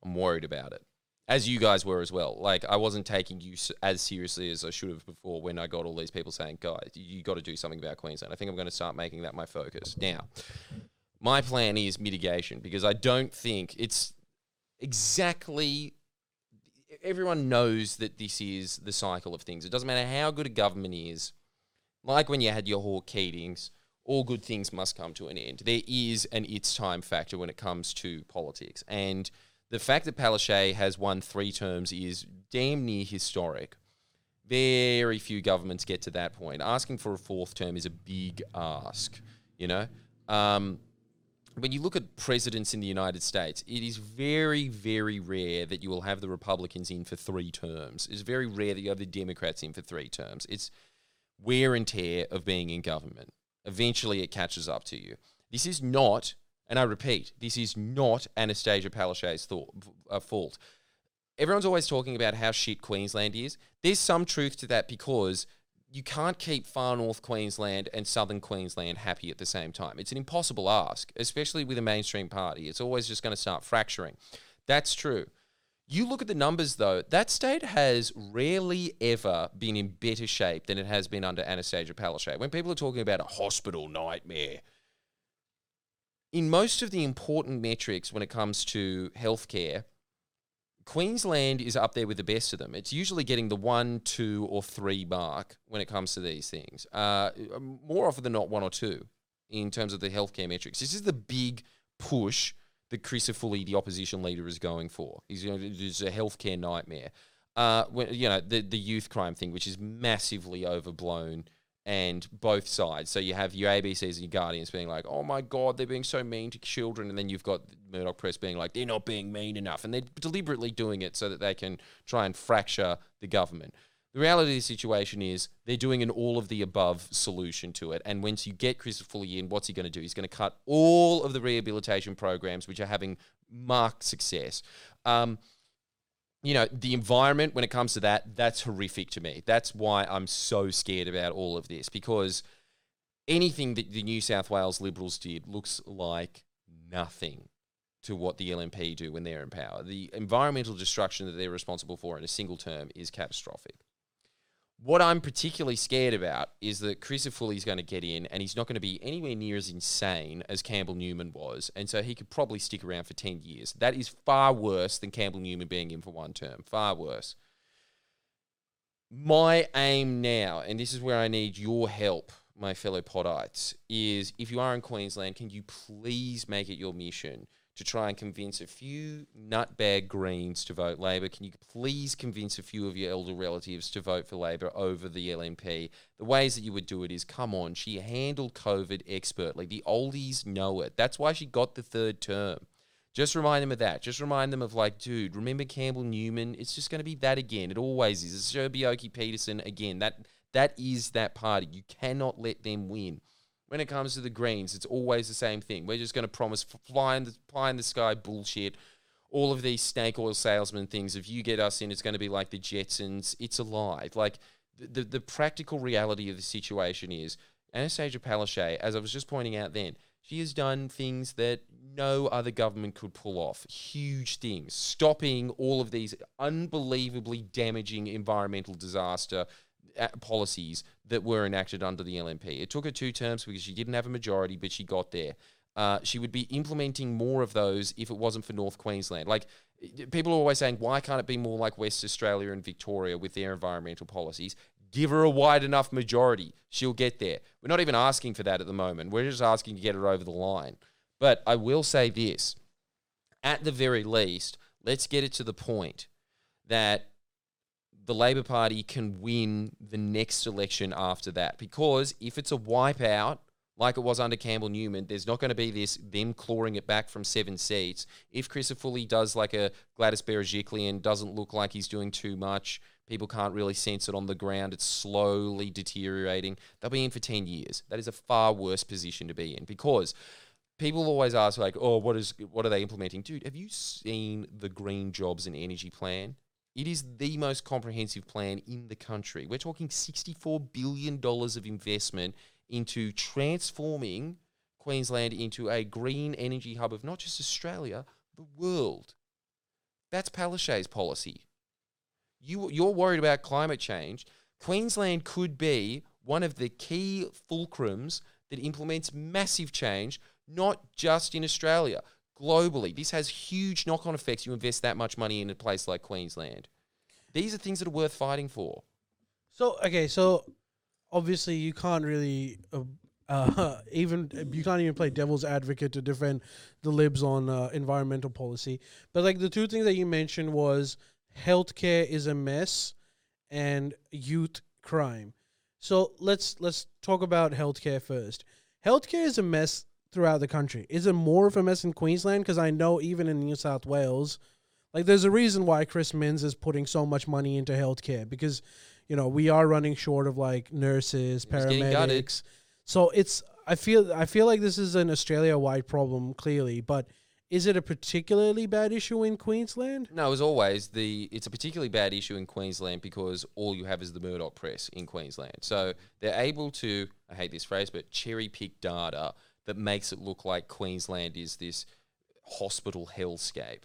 I'm worried about it. As you guys were as well. Like, I wasn't taking you as seriously as I should have before when I got all these people saying, guys, you got to do something about Queensland. I think I'm going to start making that my focus. Now, my plan is mitigation because I don't think it's exactly... Everyone knows that this is the cycle of things. It doesn't matter how good a government is. Like when you had your Hawke Keatings, all good things must come to an end. There is an it's time factor when it comes to politics. And... the fact that Palaszczuk has won 3 terms is damn near historic. Very few governments get to that point. Asking for a 4th term is a big ask, you know? When you look at presidents in the United States, it is very, very rare that you will have the Republicans in for 3 terms. It's very rare that you have the Democrats in for 3 terms. It's wear and tear of being in government. Eventually it catches up to you. This is not... and I repeat, this is not Anastasia Palaszczuk's fault. Everyone's always talking about how shit Queensland is. There's some truth to that because you can't keep far north Queensland and southern Queensland happy at the same time. It's an impossible ask, especially with a mainstream party. It's always just going to start fracturing. That's true. You look at the numbers, though. That state has rarely ever been in better shape than it has been under Anastasia Palaszczuk. When people are talking about a hospital nightmare... in most of the important metrics when it comes to healthcare, Queensland is up there with the best of them. It's usually getting the 1, 2, or 3 mark when it comes to these things. More often than not, 1 or 2 in terms of the healthcare metrics. This is the big push that Chris Minns, the opposition leader, is going for. He's going to do a healthcare nightmare. The youth crime thing, which is massively overblown. And both sides. So you have your ABCs and your Guardians being like, oh my God, they're being so mean to children. And then you've got Murdoch Press being like, they're not being mean enough. And they're deliberately doing it so that they can try and fracture the government. The reality of the situation is they're doing an all of the above solution to it. And once you get Chris Minns in, what's he going to do? He's going to cut all of the rehabilitation programs, which are having marked success. You know, the environment when it comes to that, that's horrific to me. That's why I'm so scared about all of this, because anything that the New South Wales Liberals did looks like nothing to what the LNP do when they're in power. The environmental destruction that they're responsible for in a single term is catastrophic. What I'm particularly scared about is that Chris Minns is going to get in and he's not going to be anywhere near as insane as Campbell Newman was. And so he could probably stick around for 10 years. That is far worse than Campbell Newman being in for 1 term. Far worse. My aim now, and this is where I need your help, my fellow Poddites, is if you are in Queensland, can you please make it your mission to try and convince a few nutbag Greens to vote Labor? Can you please convince a few of your elder relatives to vote for Labor over the LNP? The ways that you would do it is, come on, she handled COVID expertly. The oldies know it. That's why she got the 3rd term. Just remind them of that. Just remind them of, like, dude, remember Campbell Newman? It's just going to be that again. It always is. It's Sherbioki-Peterson again. That is that party. You cannot let them win. When it comes to the Greens, it's always the same thing. We're just going to promise fly in the sky bullshit, all of these snake oil salesman things. If you get us in, it's going to be like the Jetsons. It's a lie. Like, the practical reality of the situation is Anastasia Palaszczuk, as I was just pointing out then, she has done things that no other government could pull off. Huge things. Stopping all of these unbelievably damaging environmental disaster policies that were enacted under the LNP. It took her 2 terms because she didn't have a majority, but she got there. She would be implementing more of those if it wasn't for North Queensland. Like, people are always saying, why can't it be more like West Australia and Victoria with their environmental policies? Give her a wide enough majority. She'll get there. We're not even asking for that at the moment. We're just asking to get her over the line. But I will say this. At the very least, let's get it to the point that the Labor Party can win the next election after that. Because if it's a wipeout, like it was under Campbell Newman, there's not going to be this, them clawing it back from 7 seats. If Chris Fully does like a Gladys Berejiklian, doesn't look like he's doing too much, people can't really sense it on the ground, it's slowly deteriorating, they'll be in for 10 years. That is a far worse position to be in, because people always ask, like, oh, what are they implementing? Dude, have you seen the Green Jobs and Energy Plan? It is the most comprehensive plan in the country. We're talking $64 billion of investment into transforming Queensland into a green energy hub of not just Australia, the world. That's Palaszczuk's policy. You're worried about climate change. Queensland could be one of the key fulcrums that implements massive change, not just in Australia, globally. This has huge knock-on effects. You invest that much money in a place like Queensland. These are things that are worth fighting for. So obviously, you can't really even play devil's advocate to defend the Libs on environmental policy. But like the two things that you mentioned was healthcare is a mess and youth crime. So let's talk about healthcare first. Healthcare is a mess throughout the country. Is it more of a mess in Queensland? Because I know even in New South Wales, like there's a reason why Chris Minns is putting so much money into healthcare, because you know, we are running short of like nurses, paramedics. So I feel like this is an Australia-wide problem, clearly. But is it a particularly bad issue in Queensland? No, as always, it's a particularly bad issue in Queensland because all you have is the Murdoch press in Queensland. So they're able to, I hate this phrase, but cherry-pick data that makes it look like Queensland is this hospital hellscape.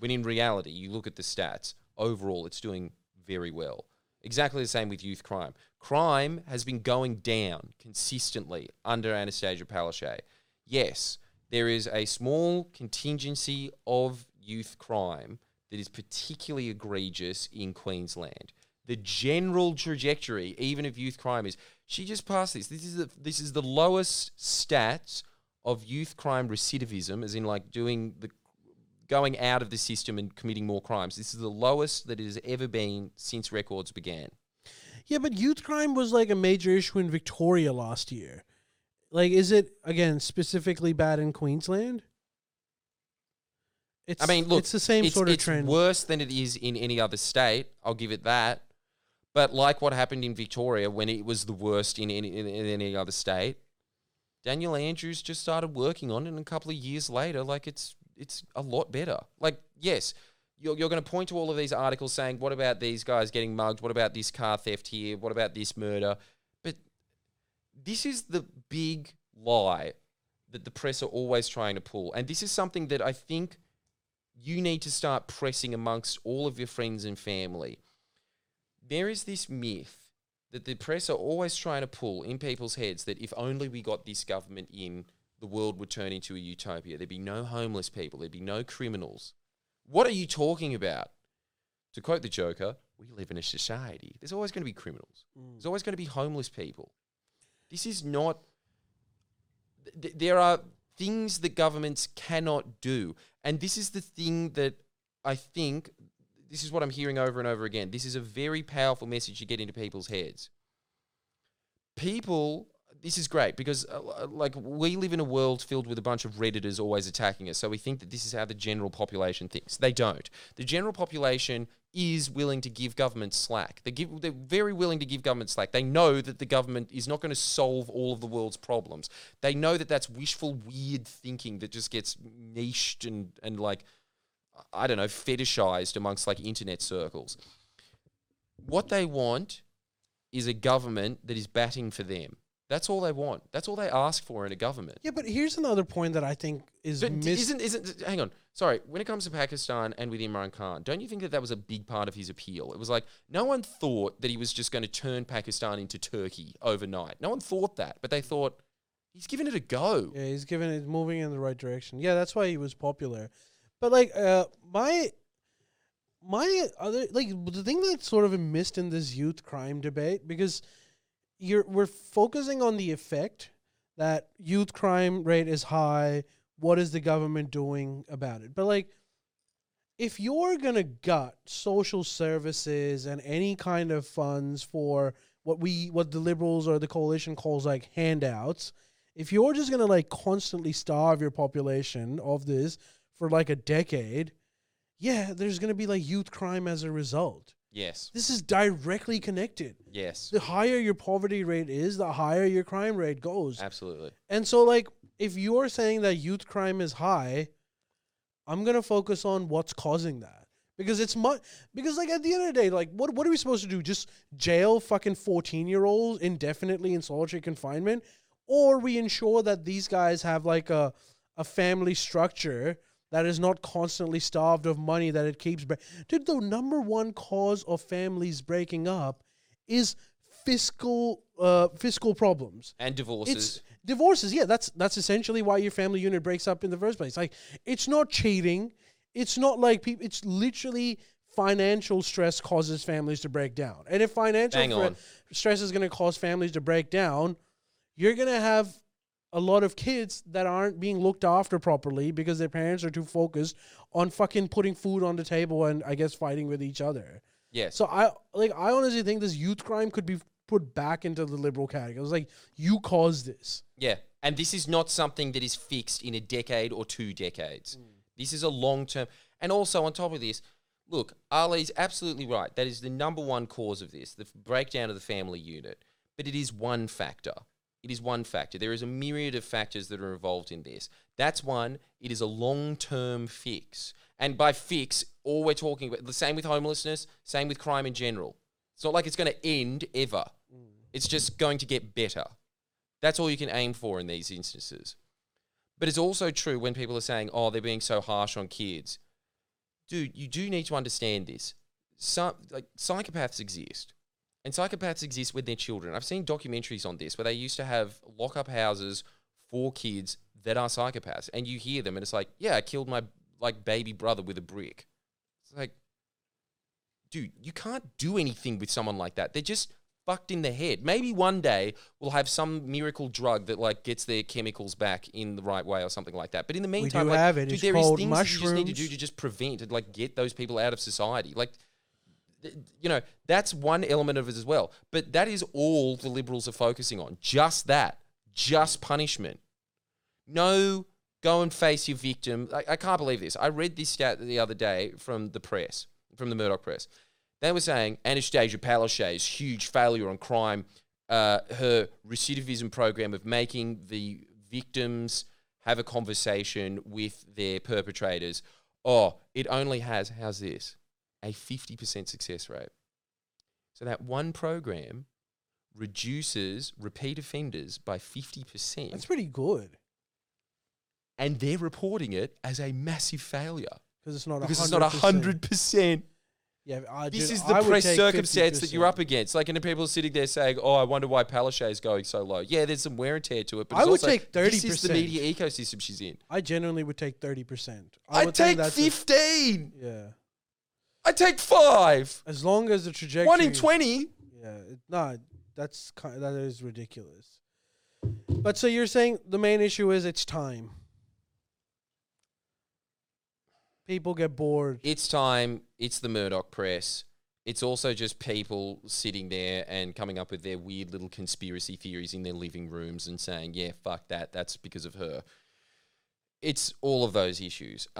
When in reality, you look at the stats, overall it's doing very well. Exactly the same with youth crime. Crime has been going down consistently under Anastasia Palaszczuk. Yes, there is a small contingency of youth crime that is particularly egregious in Queensland. The general trajectory, even of youth crime, is she just passed this. This is the lowest stats of youth crime recidivism, as in like going out of the system and committing more crimes. This is the lowest that it has ever been since records began. Yeah, but youth crime was like a major issue in Victoria last year. Like, is it, again, specifically bad in Queensland? It's the same sort of trend. It's worse than it is in any other state. I'll give it that. But like what happened in Victoria when it was the worst in any other state, Daniel Andrews just started working on it, and a couple of years later, like it's a lot better. Like, yes, you're going to point to all of these articles saying, what about these guys getting mugged? What about this car theft here? What about this murder? But this is the big lie that the press are always trying to pull. And this is something that I think you need to start pressing amongst all of your friends and family. There is this myth that the press are always trying to pull in people's heads that if only we got this government in, the world would turn into a utopia. There'd be no homeless people. There'd be no criminals. What are you talking about? To quote the Joker, we live in a society. There's always going to be criminals. There's always going to be homeless people. This is not... There are things that governments cannot do. And this is the thing that I think... This is what I'm hearing over and over again. This is a very powerful message you get into people's heads. People... This is great because, we live in a world filled with a bunch of Redditors always attacking us. So we think that this is how the general population thinks. They don't. The general population is willing to give government slack. They're very willing to give government slack. They know that the government is not going to solve all of the world's problems. They know that that's wishful, weird thinking that just gets niched and fetishized amongst, internet circles. What they want is a government that is batting for them. That's all they want. That's all they ask for in a government. Yeah, but here's another point that I think is missed. Hang on. Sorry. When it comes to Pakistan and with Imran Khan, don't you think that was a big part of his appeal? It was like no one thought that he was just going to turn Pakistan into Turkey overnight. No one thought that, but they thought He's given it a go. Yeah, he's given it, moving in the right direction. Yeah, that's why he was popular. But like, my other, like, the thing that's sort of missed in this youth crime debate, because we're focusing on the effect that youth crime rate is high. What is the government doing about it? But like, if you're gonna gut social services and any kind of funds for what the Liberals or the coalition calls like handouts, if you're just gonna like constantly starve your population of this for like a decade, yeah, there's going to be like youth crime as a result. Yes. This is directly connected. Yes. The higher your poverty rate is, the higher your crime rate goes. Absolutely. And so like, if you're saying that youth crime is high, I'm going to focus on what's causing that. Because it's because like at the end of the day, like what are we supposed to do? Just jail fucking 14-year-olds indefinitely in solitary confinement? Or we ensure that these guys have like a family structure that is not constantly starved of money that it keeps... Dude, the number one cause of families breaking up is fiscal problems. And divorces. Yeah, that's essentially why your family unit breaks up in the first place. Like, it's not cheating. It's not like people... It's literally financial stress causes families to break down. And if financial stress is going to cause families to break down, you're going to have a lot of kids that aren't being looked after properly because their parents are too focused on fucking putting food on the table and I guess fighting with each other. Yes. So I honestly think this youth crime could be put back into the Liberal category. It was like, you caused this. Yeah. And this is not something that is fixed in a decade or two decades. Mm. This is a long term. And also on top of this, look, Ali's absolutely right. That is the number one cause of this, the breakdown of the family unit. But it is one factor. It is one factor. There is a myriad of factors that are involved in this. That's one. It is a long-term fix. And by fix, all we're talking about, the same with homelessness, same with crime in general. It's not like it's going to end ever. Mm. It's just going to get better. That's all you can aim for in these instances. But it's also true when people are saying, oh, they're being so harsh on kids. Dude, you do need to understand this. Psychopaths exist. And psychopaths exist with their children. I've seen documentaries on this where they used to have lock-up houses for kids that are psychopaths. And you hear them and it's like, yeah, I killed my baby brother with a brick. It's like, dude, you can't do anything with someone like that. They're just fucked in the head. Maybe one day we'll have some miracle drug that like gets their chemicals back in the right way or something like that. But in the meantime, like, dude, there is things you just need to do to just prevent and like get those people out of society. Like, you know, that's one element of it as well. But that is all the Liberals are focusing on. Just that. Just punishment. No, go and face your victim. I can't believe this. I read this stat the other day from the press, from the Murdoch press. They were saying Anastasia Palaszczuk's huge failure on crime, her recidivism program of making the victims have a conversation with their perpetrators. Oh, it only has, how's this? A 50% success rate. So that one program reduces repeat offenders by 50%. That's pretty good. And they're reporting it as a massive failure. Because it's not 100%. Yeah, this is the press circumstance 50%. That you're up against. Like, and the people are sitting there saying, oh, I wonder why Palaszczuk is going so low. Yeah, there's some wear and tear to it, but I would also take 30%. This is the media ecosystem she's in. I genuinely would take 30%. I'd take 15%. Yeah. I take 5. As long as the trajectory... 1 in 20. Yeah, that is ridiculous. But so you're saying the main issue is it's time. People get bored. It's time. It's the Murdoch press. It's also just people sitting there and coming up with their weird little conspiracy theories in their living rooms and saying, yeah, fuck that. That's because of her. It's all of those issues. Dude,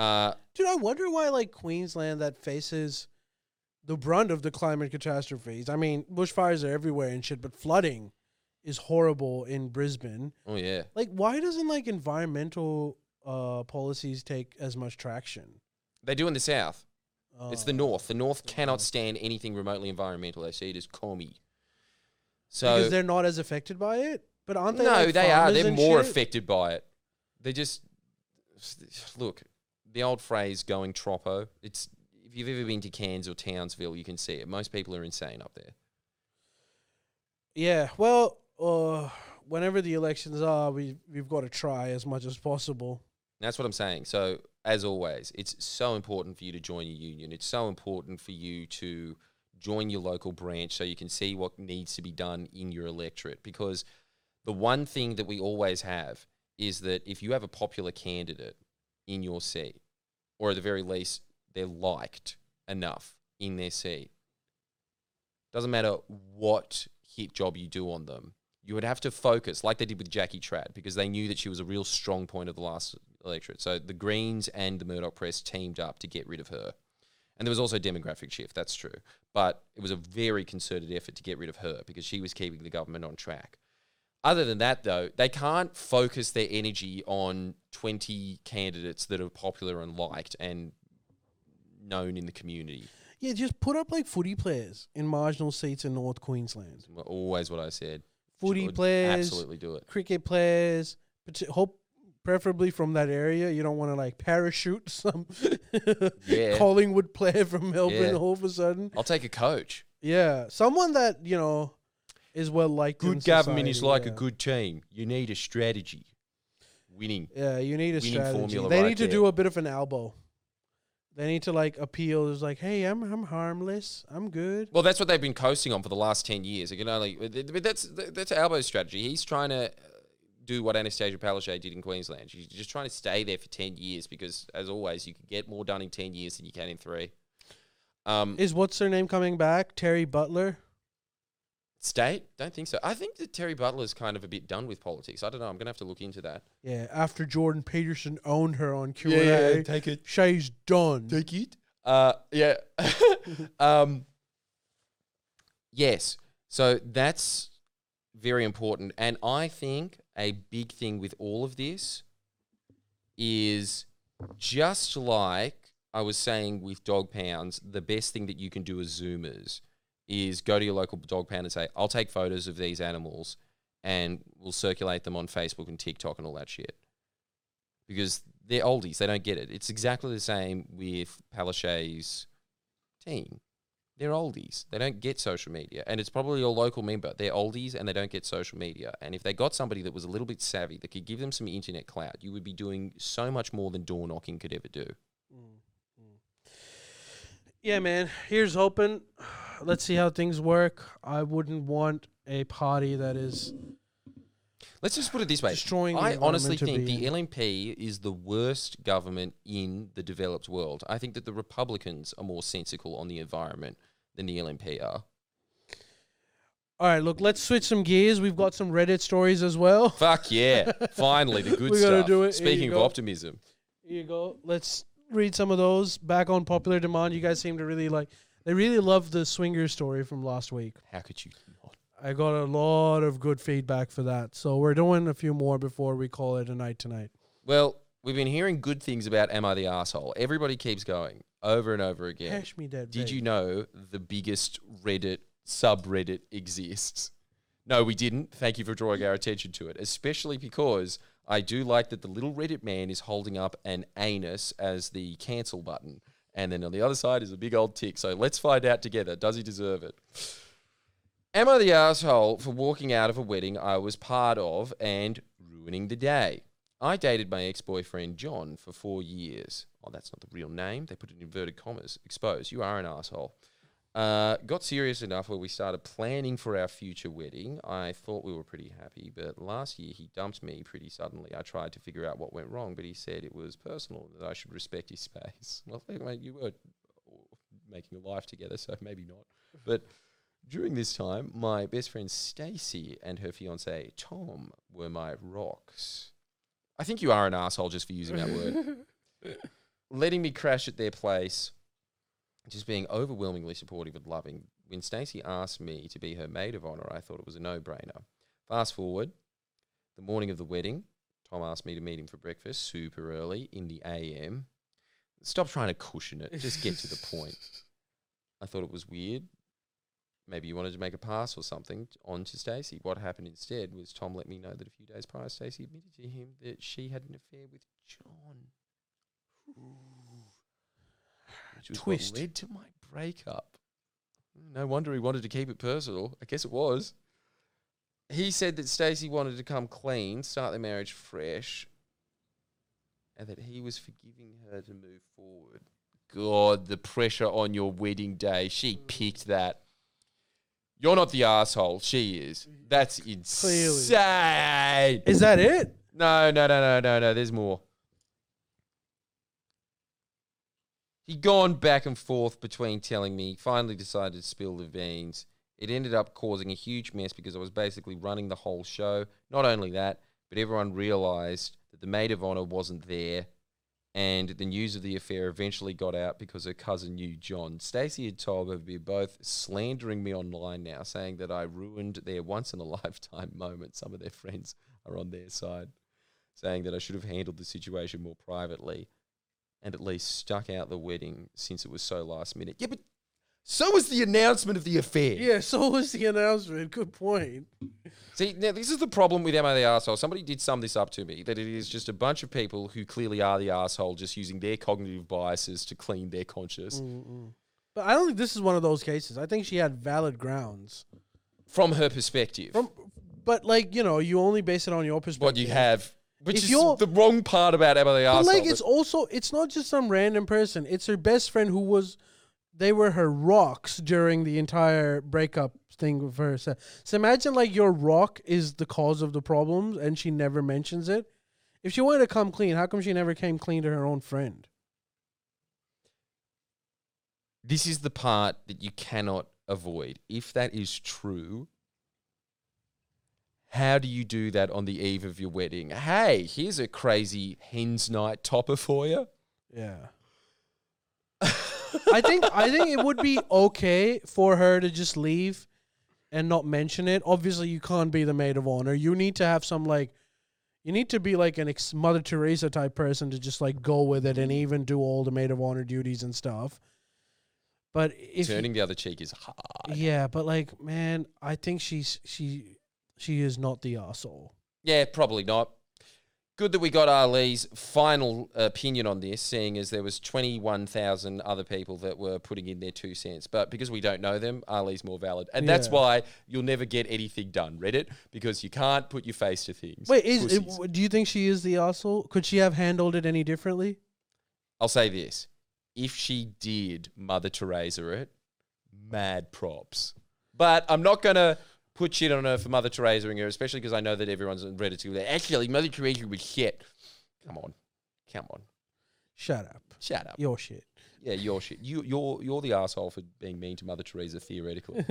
I wonder why, like, Queensland that faces the brunt of the climate catastrophes. I mean, bushfires are everywhere and shit, but flooding is horrible in Brisbane. Oh, yeah. Like, why doesn't, like, environmental policies take as much traction? They do in the south. Oh. It's the north. The north cannot stand anything remotely environmental. They see it as commie. So because they're not as affected by it? But aren't they? No, like, they are. They're more affected by it. They just... Look, the old phrase going troppo, it's, if you've ever been to Cairns or Townsville, you can see it. Most people are insane up there. Yeah, well, whenever the elections are, we've got to try as much as possible. That's what I'm saying. So, as always, it's so important for you to join your union. It's so important for you to join your local branch so you can see what needs to be done in your electorate. Because the one thing that we always have is that if you have a popular candidate in your seat, or at the very least, they're liked enough in their seat, doesn't matter what hit job you do on them, you would have to focus, like they did with Jackie Trad, because they knew that she was a real strong point of the last electorate. So the Greens and the Murdoch press teamed up to get rid of her. And there was also a demographic shift, that's true. But it was a very concerted effort to get rid of her because she was keeping the government on track. Other than that, though, they can't focus their energy on 20 candidates that are popular and liked and known in the community. Yeah, just put up like footy players in marginal seats in North Queensland. Always what I said. Footy players, absolutely do it. Cricket players, preferably from that area. You don't want to like parachute some Collingwood player from Melbourne all of a sudden. I'll take a coach. Yeah, someone that, you know, is well liked. Good government is like a good team. You need a strategy. Winning. Yeah, you need a strategy. They need to do a bit of an elbow. They need to like appeal. It's like, hey, I'm harmless. I'm good. Well, that's what they've been coasting on for the last 10 years. They can only, but that's Albo's strategy. He's trying to do what Anastasia Palaszczuk did in Queensland. She's just trying to stay there for 10 years because, as always, you can get more done in 10 years than you can in 3. Is what's her name coming back? Terry Butler. State? Don't think so. I think that Terry Butler is kind of a bit done with politics. I don't know. I'm going to have to look into that. Yeah, after Jordan Peterson owned her on Q&A. Yeah, take it. She's done. Take it. Yeah. Yes. So that's very important. And I think a big thing with all of this is, just like I was saying with dog pounds, the best thing that you can do as Zoomers is go to your local dog pound and say, I'll take photos of these animals and we'll circulate them on Facebook and TikTok and all that shit. Because they're oldies. They don't get it. It's exactly the same with Palaszczuk's team. They're oldies. They don't get social media. And it's probably your local member. They're oldies and they don't get social media. And if they got somebody that was a little bit savvy, that could give them some internet clout, you would be doing so much more than door knocking could ever do. Yeah, man. Here's hoping. Let's see how things work. I wouldn't want a party that is... Let's just put it this way. I honestly think the LNP is the worst government in the developed world. I think that the Republicans are more sensical on the environment than the LNP are. All right, look, let's switch some gears. We've got some Reddit stories as well. Fuck yeah. Finally, the good stuff. Do it. Speaking of optimism. Here you go. Let's read some of those. Back on popular demand, you guys seem to really like... They really loved the swinger story from last week. How could you not? I got a lot of good feedback for that. So we're doing a few more before we call it a night tonight. Well, we've been hearing good things about Am I the Asshole? Everybody keeps going over and over again. Cash me dead. Did you know the biggest Reddit subreddit exists? No, we didn't. Thank you for drawing our attention to it, especially because I do like that the little Reddit man is holding up an anus as the cancel button. And then on the other side is a big old tick. So let's find out together. Does he deserve it? Am I the asshole for walking out of a wedding I was part of and ruining the day? I dated my ex-boyfriend John for 4 years. Oh, that's not the real name. They put it in inverted commas. Exposed. You are an asshole. Got serious enough where we started planning for our future wedding. I thought we were pretty happy, but last year he dumped me pretty suddenly. I tried to figure out what went wrong, but he said it was personal, that I should respect his space. Well, mate, you were making a life together, so maybe not. But during this time, my best friend Stacy and her fiance Tom were my rocks. I think you are an asshole just for using that word. Letting me crash at their place. Just being overwhelmingly supportive and loving. When Stacey asked me to be her maid of honour, I thought it was a no-brainer. Fast forward, the morning of the wedding, Tom asked me to meet him for breakfast super early in the AM. Stop trying to cushion it. Just get to the point. I thought it was weird. Maybe you wanted to make a pass or something on to Stacey. What happened instead was Tom let me know that a few days prior, Stacey admitted to him that she had an affair with John. Ooh. Twist. What led to my breakup. No wonder he wanted to keep it personal. I guess it was. He said that Stacey wanted to come clean, start their marriage fresh, and that he was forgiving her to move forward. God, the pressure on your wedding day. She picked that. You're not the asshole. She is. That's insane. Clearly. Is that it? No. There's more. He'd gone back and forth between telling me, finally decided to spill the beans. It ended up causing a huge mess because I was basically running the whole show. Not only that, but everyone realised that the maid of honour wasn't there, and the news of the affair eventually got out because her cousin knew John. Stacey had told her they're both slandering me online now, saying that I ruined their once-in-a-lifetime moment. Some of their friends are on their side, saying that I should have handled the situation more privately and at least stuck out the wedding since it was so last minute. Yeah, but so was the announcement of the affair. Yeah, so was the announcement. Good point. See, now this is the problem with Am I the Arsehole? Somebody did sum this up to me, that it is just a bunch of people who clearly are the arsehole just using their cognitive biases to clean their conscience. Mm-mm. But I don't think this is one of those cases. I think she had valid grounds. From her perspective. But, like, you know, you only base it on your perspective. What you have... Which is the wrong part about Emma the Arsehole. Like, it's also, it's not just some random person. It's her best friend who was, they were her rocks during the entire breakup thing with her. So imagine, like, your rock is the cause of the problems and she never mentions it. If she wanted to come clean, how come she never came clean to her own friend? This is the part that you cannot avoid. If that is true... How do you do that on the eve of your wedding? Hey, here's a crazy hen's night topper for you. Yeah. I think it would be okay for her to just leave and not mention it. Obviously, you can't be the maid of honor. You need to have some, like, you need to be like an Mother Teresa type person to just, like, go with it and even do all the maid of honor duties and stuff. But if turning the other cheek is hard. Yeah, but, like, man, I think she is not the arsehole. Yeah, probably not. Good that we got Ali's final opinion on this, seeing as there was 21,000 other people that were putting in their 2 cents. But because we don't know them, Ali's more valid. And that's why you'll never get anything done, Reddit, because you can't put your face to things. Wait, do you think she is the arsehole? Could she have handled it any differently? I'll say this. If she did Mother Teresa it, mad props. But I'm not going to... put shit on her for Mother Teresa and her, especially because I know that everyone's on Reddit too. Actually, Mother Teresa was shit. Come on. Shut up. Your shit. Yeah, your shit. You're the arsehole for being mean to Mother Teresa, theoretically.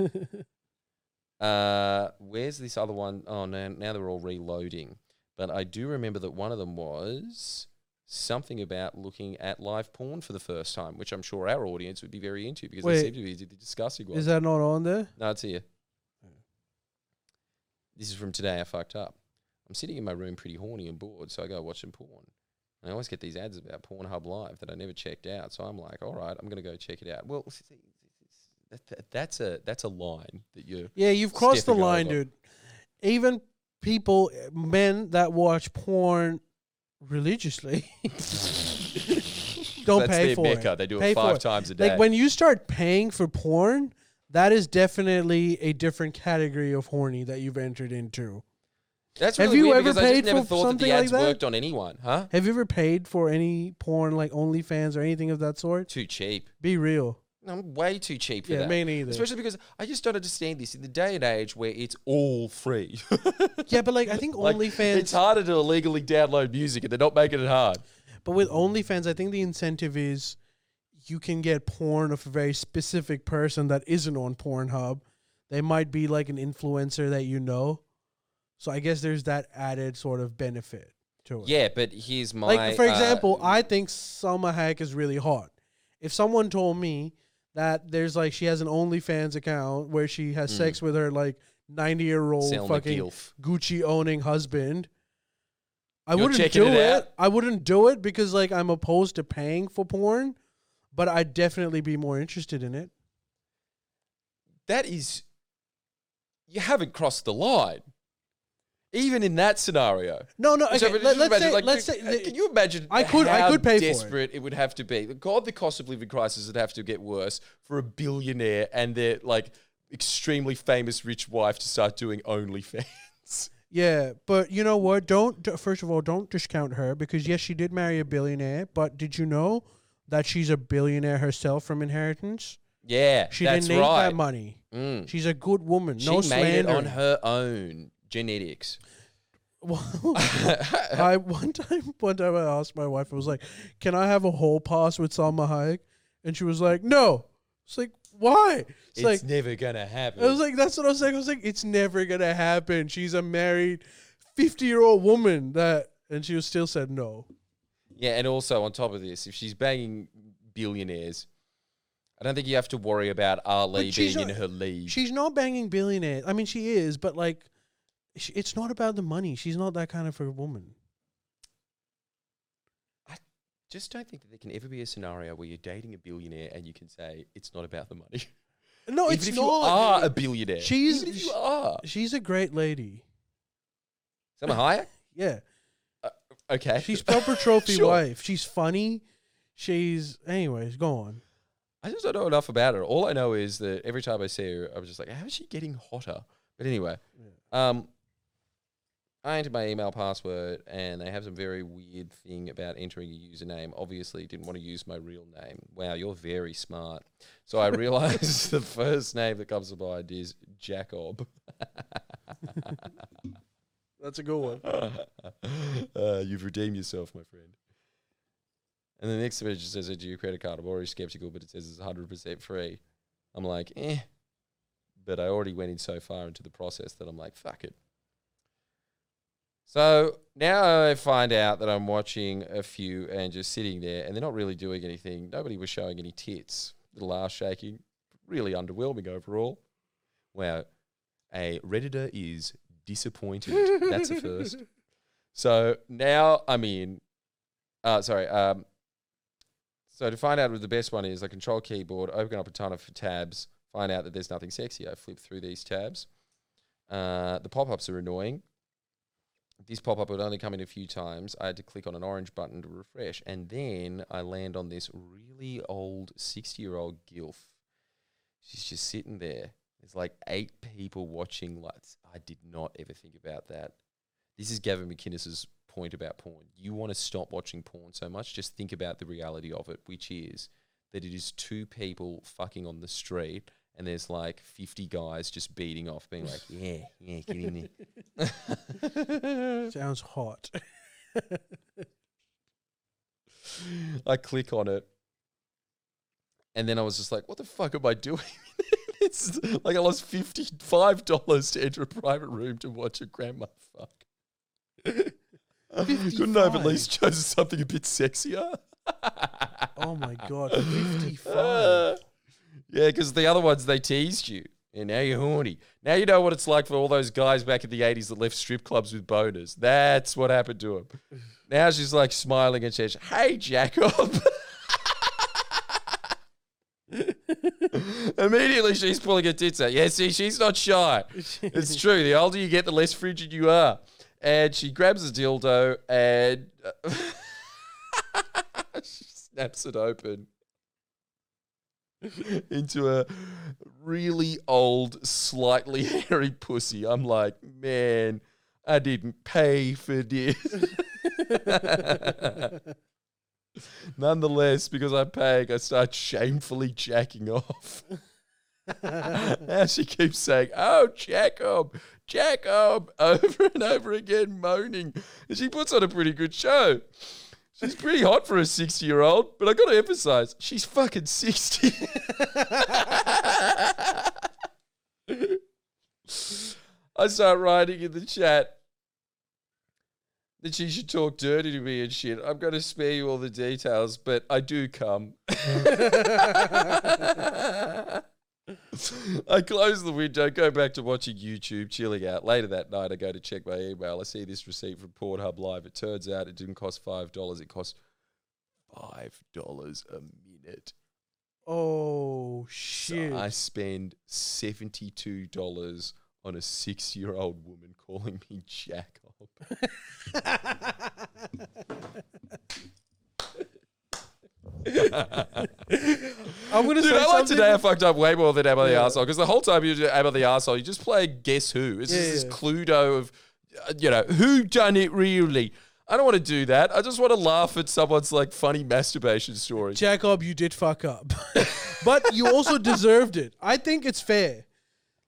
Where's this other one? Oh, no, now they're all reloading. But I do remember that one of them was something about looking at live porn for the first time, which I'm sure our audience would be very into because they seem to be discussing one. Is that not on there? No, it's here. This is from today. I fucked up. I'm sitting in my room pretty horny and bored, so I go watch some porn. And I always get these ads about Pornhub Live that I never checked out, so I'm like, all right, I'm going to go check it out. Well, that's a line that you're... Yeah, you've crossed the line, dude. Even people, men that watch porn religiously... don't pay for it. That's their mecca. They do it 5 times a day. Like, when you start paying for porn... that is definitely a different category of horny that you've entered into. That's really weird because I just never thought that the ads worked on anyone, huh? Have you ever paid for any porn like OnlyFans or anything of that sort? Too cheap. Be real. I'm way too cheap for that. Yeah, me neither. Especially because I just don't understand this in the day and age where it's all free. Yeah, but, like, I think OnlyFans... it's harder to illegally download music and they're not making it hard. But with OnlyFans, I think the incentive is... you can get porn of a very specific person that isn't on Pornhub. They might be like an influencer that you know. So I guess there's that added sort of benefit to it. Yeah, but here's my... like, for example, I think Salma Hayek is really hot. If someone told me that there's, like, she has an OnlyFans account where she has sex with her, like, 90-year-old Selma fucking Gilf. Gucci-owning husband... I wouldn't do it because, like, I'm opposed to paying for porn. But I'd definitely be more interested in it. That is... you haven't crossed the line. Even in that scenario. No. Okay, so let's say... can you imagine I could pay desperate for it would have to be? God, the cost of living crisis would have to get worse for a billionaire and their, like, extremely famous rich wife to start doing OnlyFans. Yeah, but you know what? First of all, don't discount her because, yes, she did marry a billionaire, but did you know that she's a billionaire herself from inheritance? Yeah, she that's didn't need right. that money. Mm. She's a good woman. She made slander. It on her own genetics. Well, one time I asked my wife, I was like, "Can I have a hall pass with Salma Hayek?" And she was like, "No." It's like, "Why?" It's like, never gonna happen. I was like, "That's what I was saying." I was like, "It's never gonna happen. She's a married 50-year-old woman that," and she was still said no. Yeah, and also on top of this, if she's banging billionaires, I don't think you have to worry about Ali being in her league. She's not banging billionaires. I mean, she is, but like, it's not about the money. She's not that kind of a woman. I just don't think that there can ever be a scenario where you're dating a billionaire and you can say it's not about the money. No, even it's if not. You are a billionaire. She's even if you are. She's a great lady. Salma Hayek? Yeah. Okay. She's proper trophy sure. wife. She's funny. She's anyways. Go on. I just don't know enough about her. All I know is that every time I see her, I was just like, how is she getting hotter? But anyway, yeah. I entered my email password and they have some very weird thing about entering a username. Obviously, didn't want to use my real name. Wow, you're very smart. So I realized the first name that comes to mind is Jacob. That's a good one. You've redeemed yourself, my friend. And the next message says, "Do you credit card?" I'm already skeptical, but it says it's 100% free. I'm like, eh. But I already went in so far into the process that I'm like, fuck it. So now I find out that I'm watching a few and just sitting there, and they're not really doing anything. Nobody was showing any tits. Little ass shaking. Really underwhelming overall. Wow. A Redditor is disappointed. That's a first. So now I'm in. So to find out what the best one is, I control keyboard, open up a ton of tabs, find out that there's nothing sexy. I flip through these tabs. The pop-ups are annoying. This pop-up would only come in a few times. I had to click on an orange button to refresh. And then I land on this really old 60-year-old gilf. She's just sitting there. There's like 8 people watching. Like, I did not ever think about that. This is Gavin McInnes's point about porn. You want to stop watching porn so much, just think about the reality of it, which is that it is 2 people fucking on the street and there's like 50 guys just beating off, being like, yeah, get in there. Sounds hot. I click on it and then I was just like, what the fuck am I doing? It's like I lost $55 to enter a private room to watch a grandma fuck. 55. Couldn't I have at least chosen something a bit sexier? Oh my God, 55. Yeah, because the other ones, they teased you. And now you're horny. Now you know what it's like for all those guys back in the 80s that left strip clubs with boners. That's what happened to him. Now she's like smiling and says, "Hey, Jacob." Immediately she's pulling her tits out. Yeah, see, she's not shy. It's true. The older you get, the less frigid you are. And she grabs a dildo and she snaps it open into a really old, slightly hairy pussy. I'm like, man, I didn't pay for this. Nonetheless, because I'm paying, I start shamefully jacking off. And she keeps saying, "Oh, Jacob," over and over again, moaning. And she puts on a pretty good show. She's pretty hot for a 60-year-old, but I got to emphasize, she's fucking 60. I start writing in the chat that she should talk dirty to me and shit. I'm going to spare you all the details, but I do come. I close the window, go back to watching YouTube, chilling out. Later that night, I go to check my email. I see this receipt from Pornhub Live. It turns out it didn't cost $5. It cost $5 a minute. Oh, shit. So I spend $72 on a 60-year-old woman calling me Jacob. I'm gonna say like today I fucked up way more than Am I the Arsehole, because the whole time you do Am I the Arsehole, you just play Guess Who. It's just this Cluedo of, you know, who done it really. I don't want to do that. I just want to laugh at someone's like funny masturbation story. Jacob, you did fuck up. But you also deserved it. I think it's fair.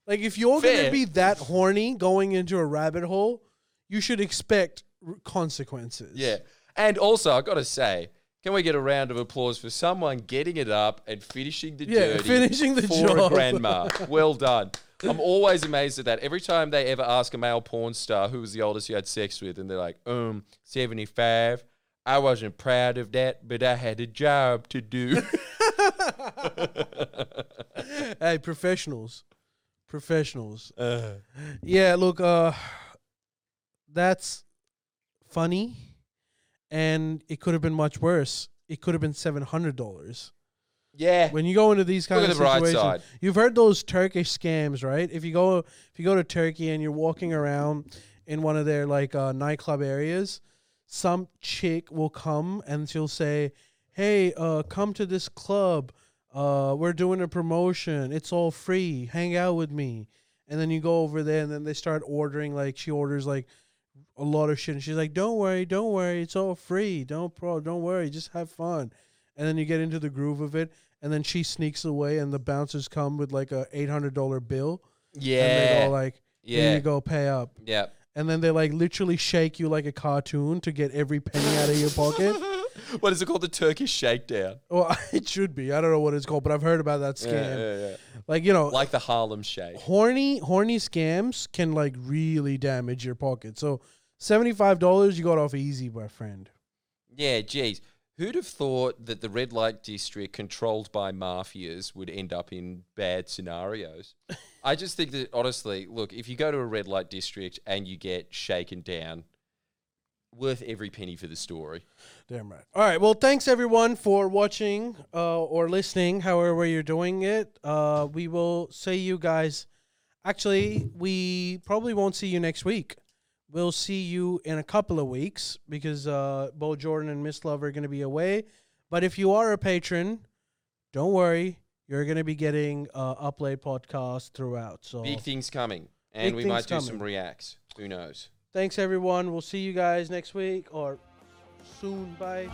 Like, if you're going to be that horny going into a rabbit hole, you should expect consequences. Yeah. And also, I've got to say, can we get a round of applause for someone getting it up and finishing the dirty finishing the for job. A grandma? Well done. I'm always amazed at that. Every time they ever ask a male porn star who was the oldest you had sex with, and they're like, 75. I wasn't proud of that, but I had a job to do. Hey, professionals. Professionals. Yeah, look, that's funny, and it could have been much worse. It could have been $700. Yeah. When you go into these kind of situations, right, you've heard those Turkish scams, right? If you go to Turkey and you're walking around in one of their like nightclub areas, some chick will come and she'll say, "Hey, come to this club. We're doing a promotion. It's all free. Hang out with me." And then you go over there, and then they start ordering. Like, she orders like a lot of shit, and she's like, don't worry, it's all free. Don't worry, just have fun." And then you get into the groove of it, and then she sneaks away, and the bouncers come with like a $800 bill. Yeah. And they go like, "Here you go, pay up." Yeah. And then they like literally shake you like a cartoon to get every penny out of your pocket. What is it called? The Turkish Shakedown. Well, it should be. I don't know what it's called, but I've heard about that scam. Yeah. Like, you know, like the Harlem Shake. Horny scams can like really damage your pocket. So $75 you got off easy, my friend. Yeah, geez. Who'd have thought that the red light district controlled by mafias would end up in bad scenarios? I just think that, honestly, look, if you go to a red light district and you get shaken down, worth every penny for the story. Damn right. All right, well, thanks, everyone, for watching or listening, however you're doing it. We will see you guys. Actually, we probably won't see you next week. We'll see you in a couple of weeks because Bo Jordan and Miss Love are going to be away. But if you are a patron, don't worry. You're going to be getting Up Late podcast throughout. So big things coming. And we might do some reacts. Who knows? Thanks, everyone. We'll see you guys next week or soon. Bye.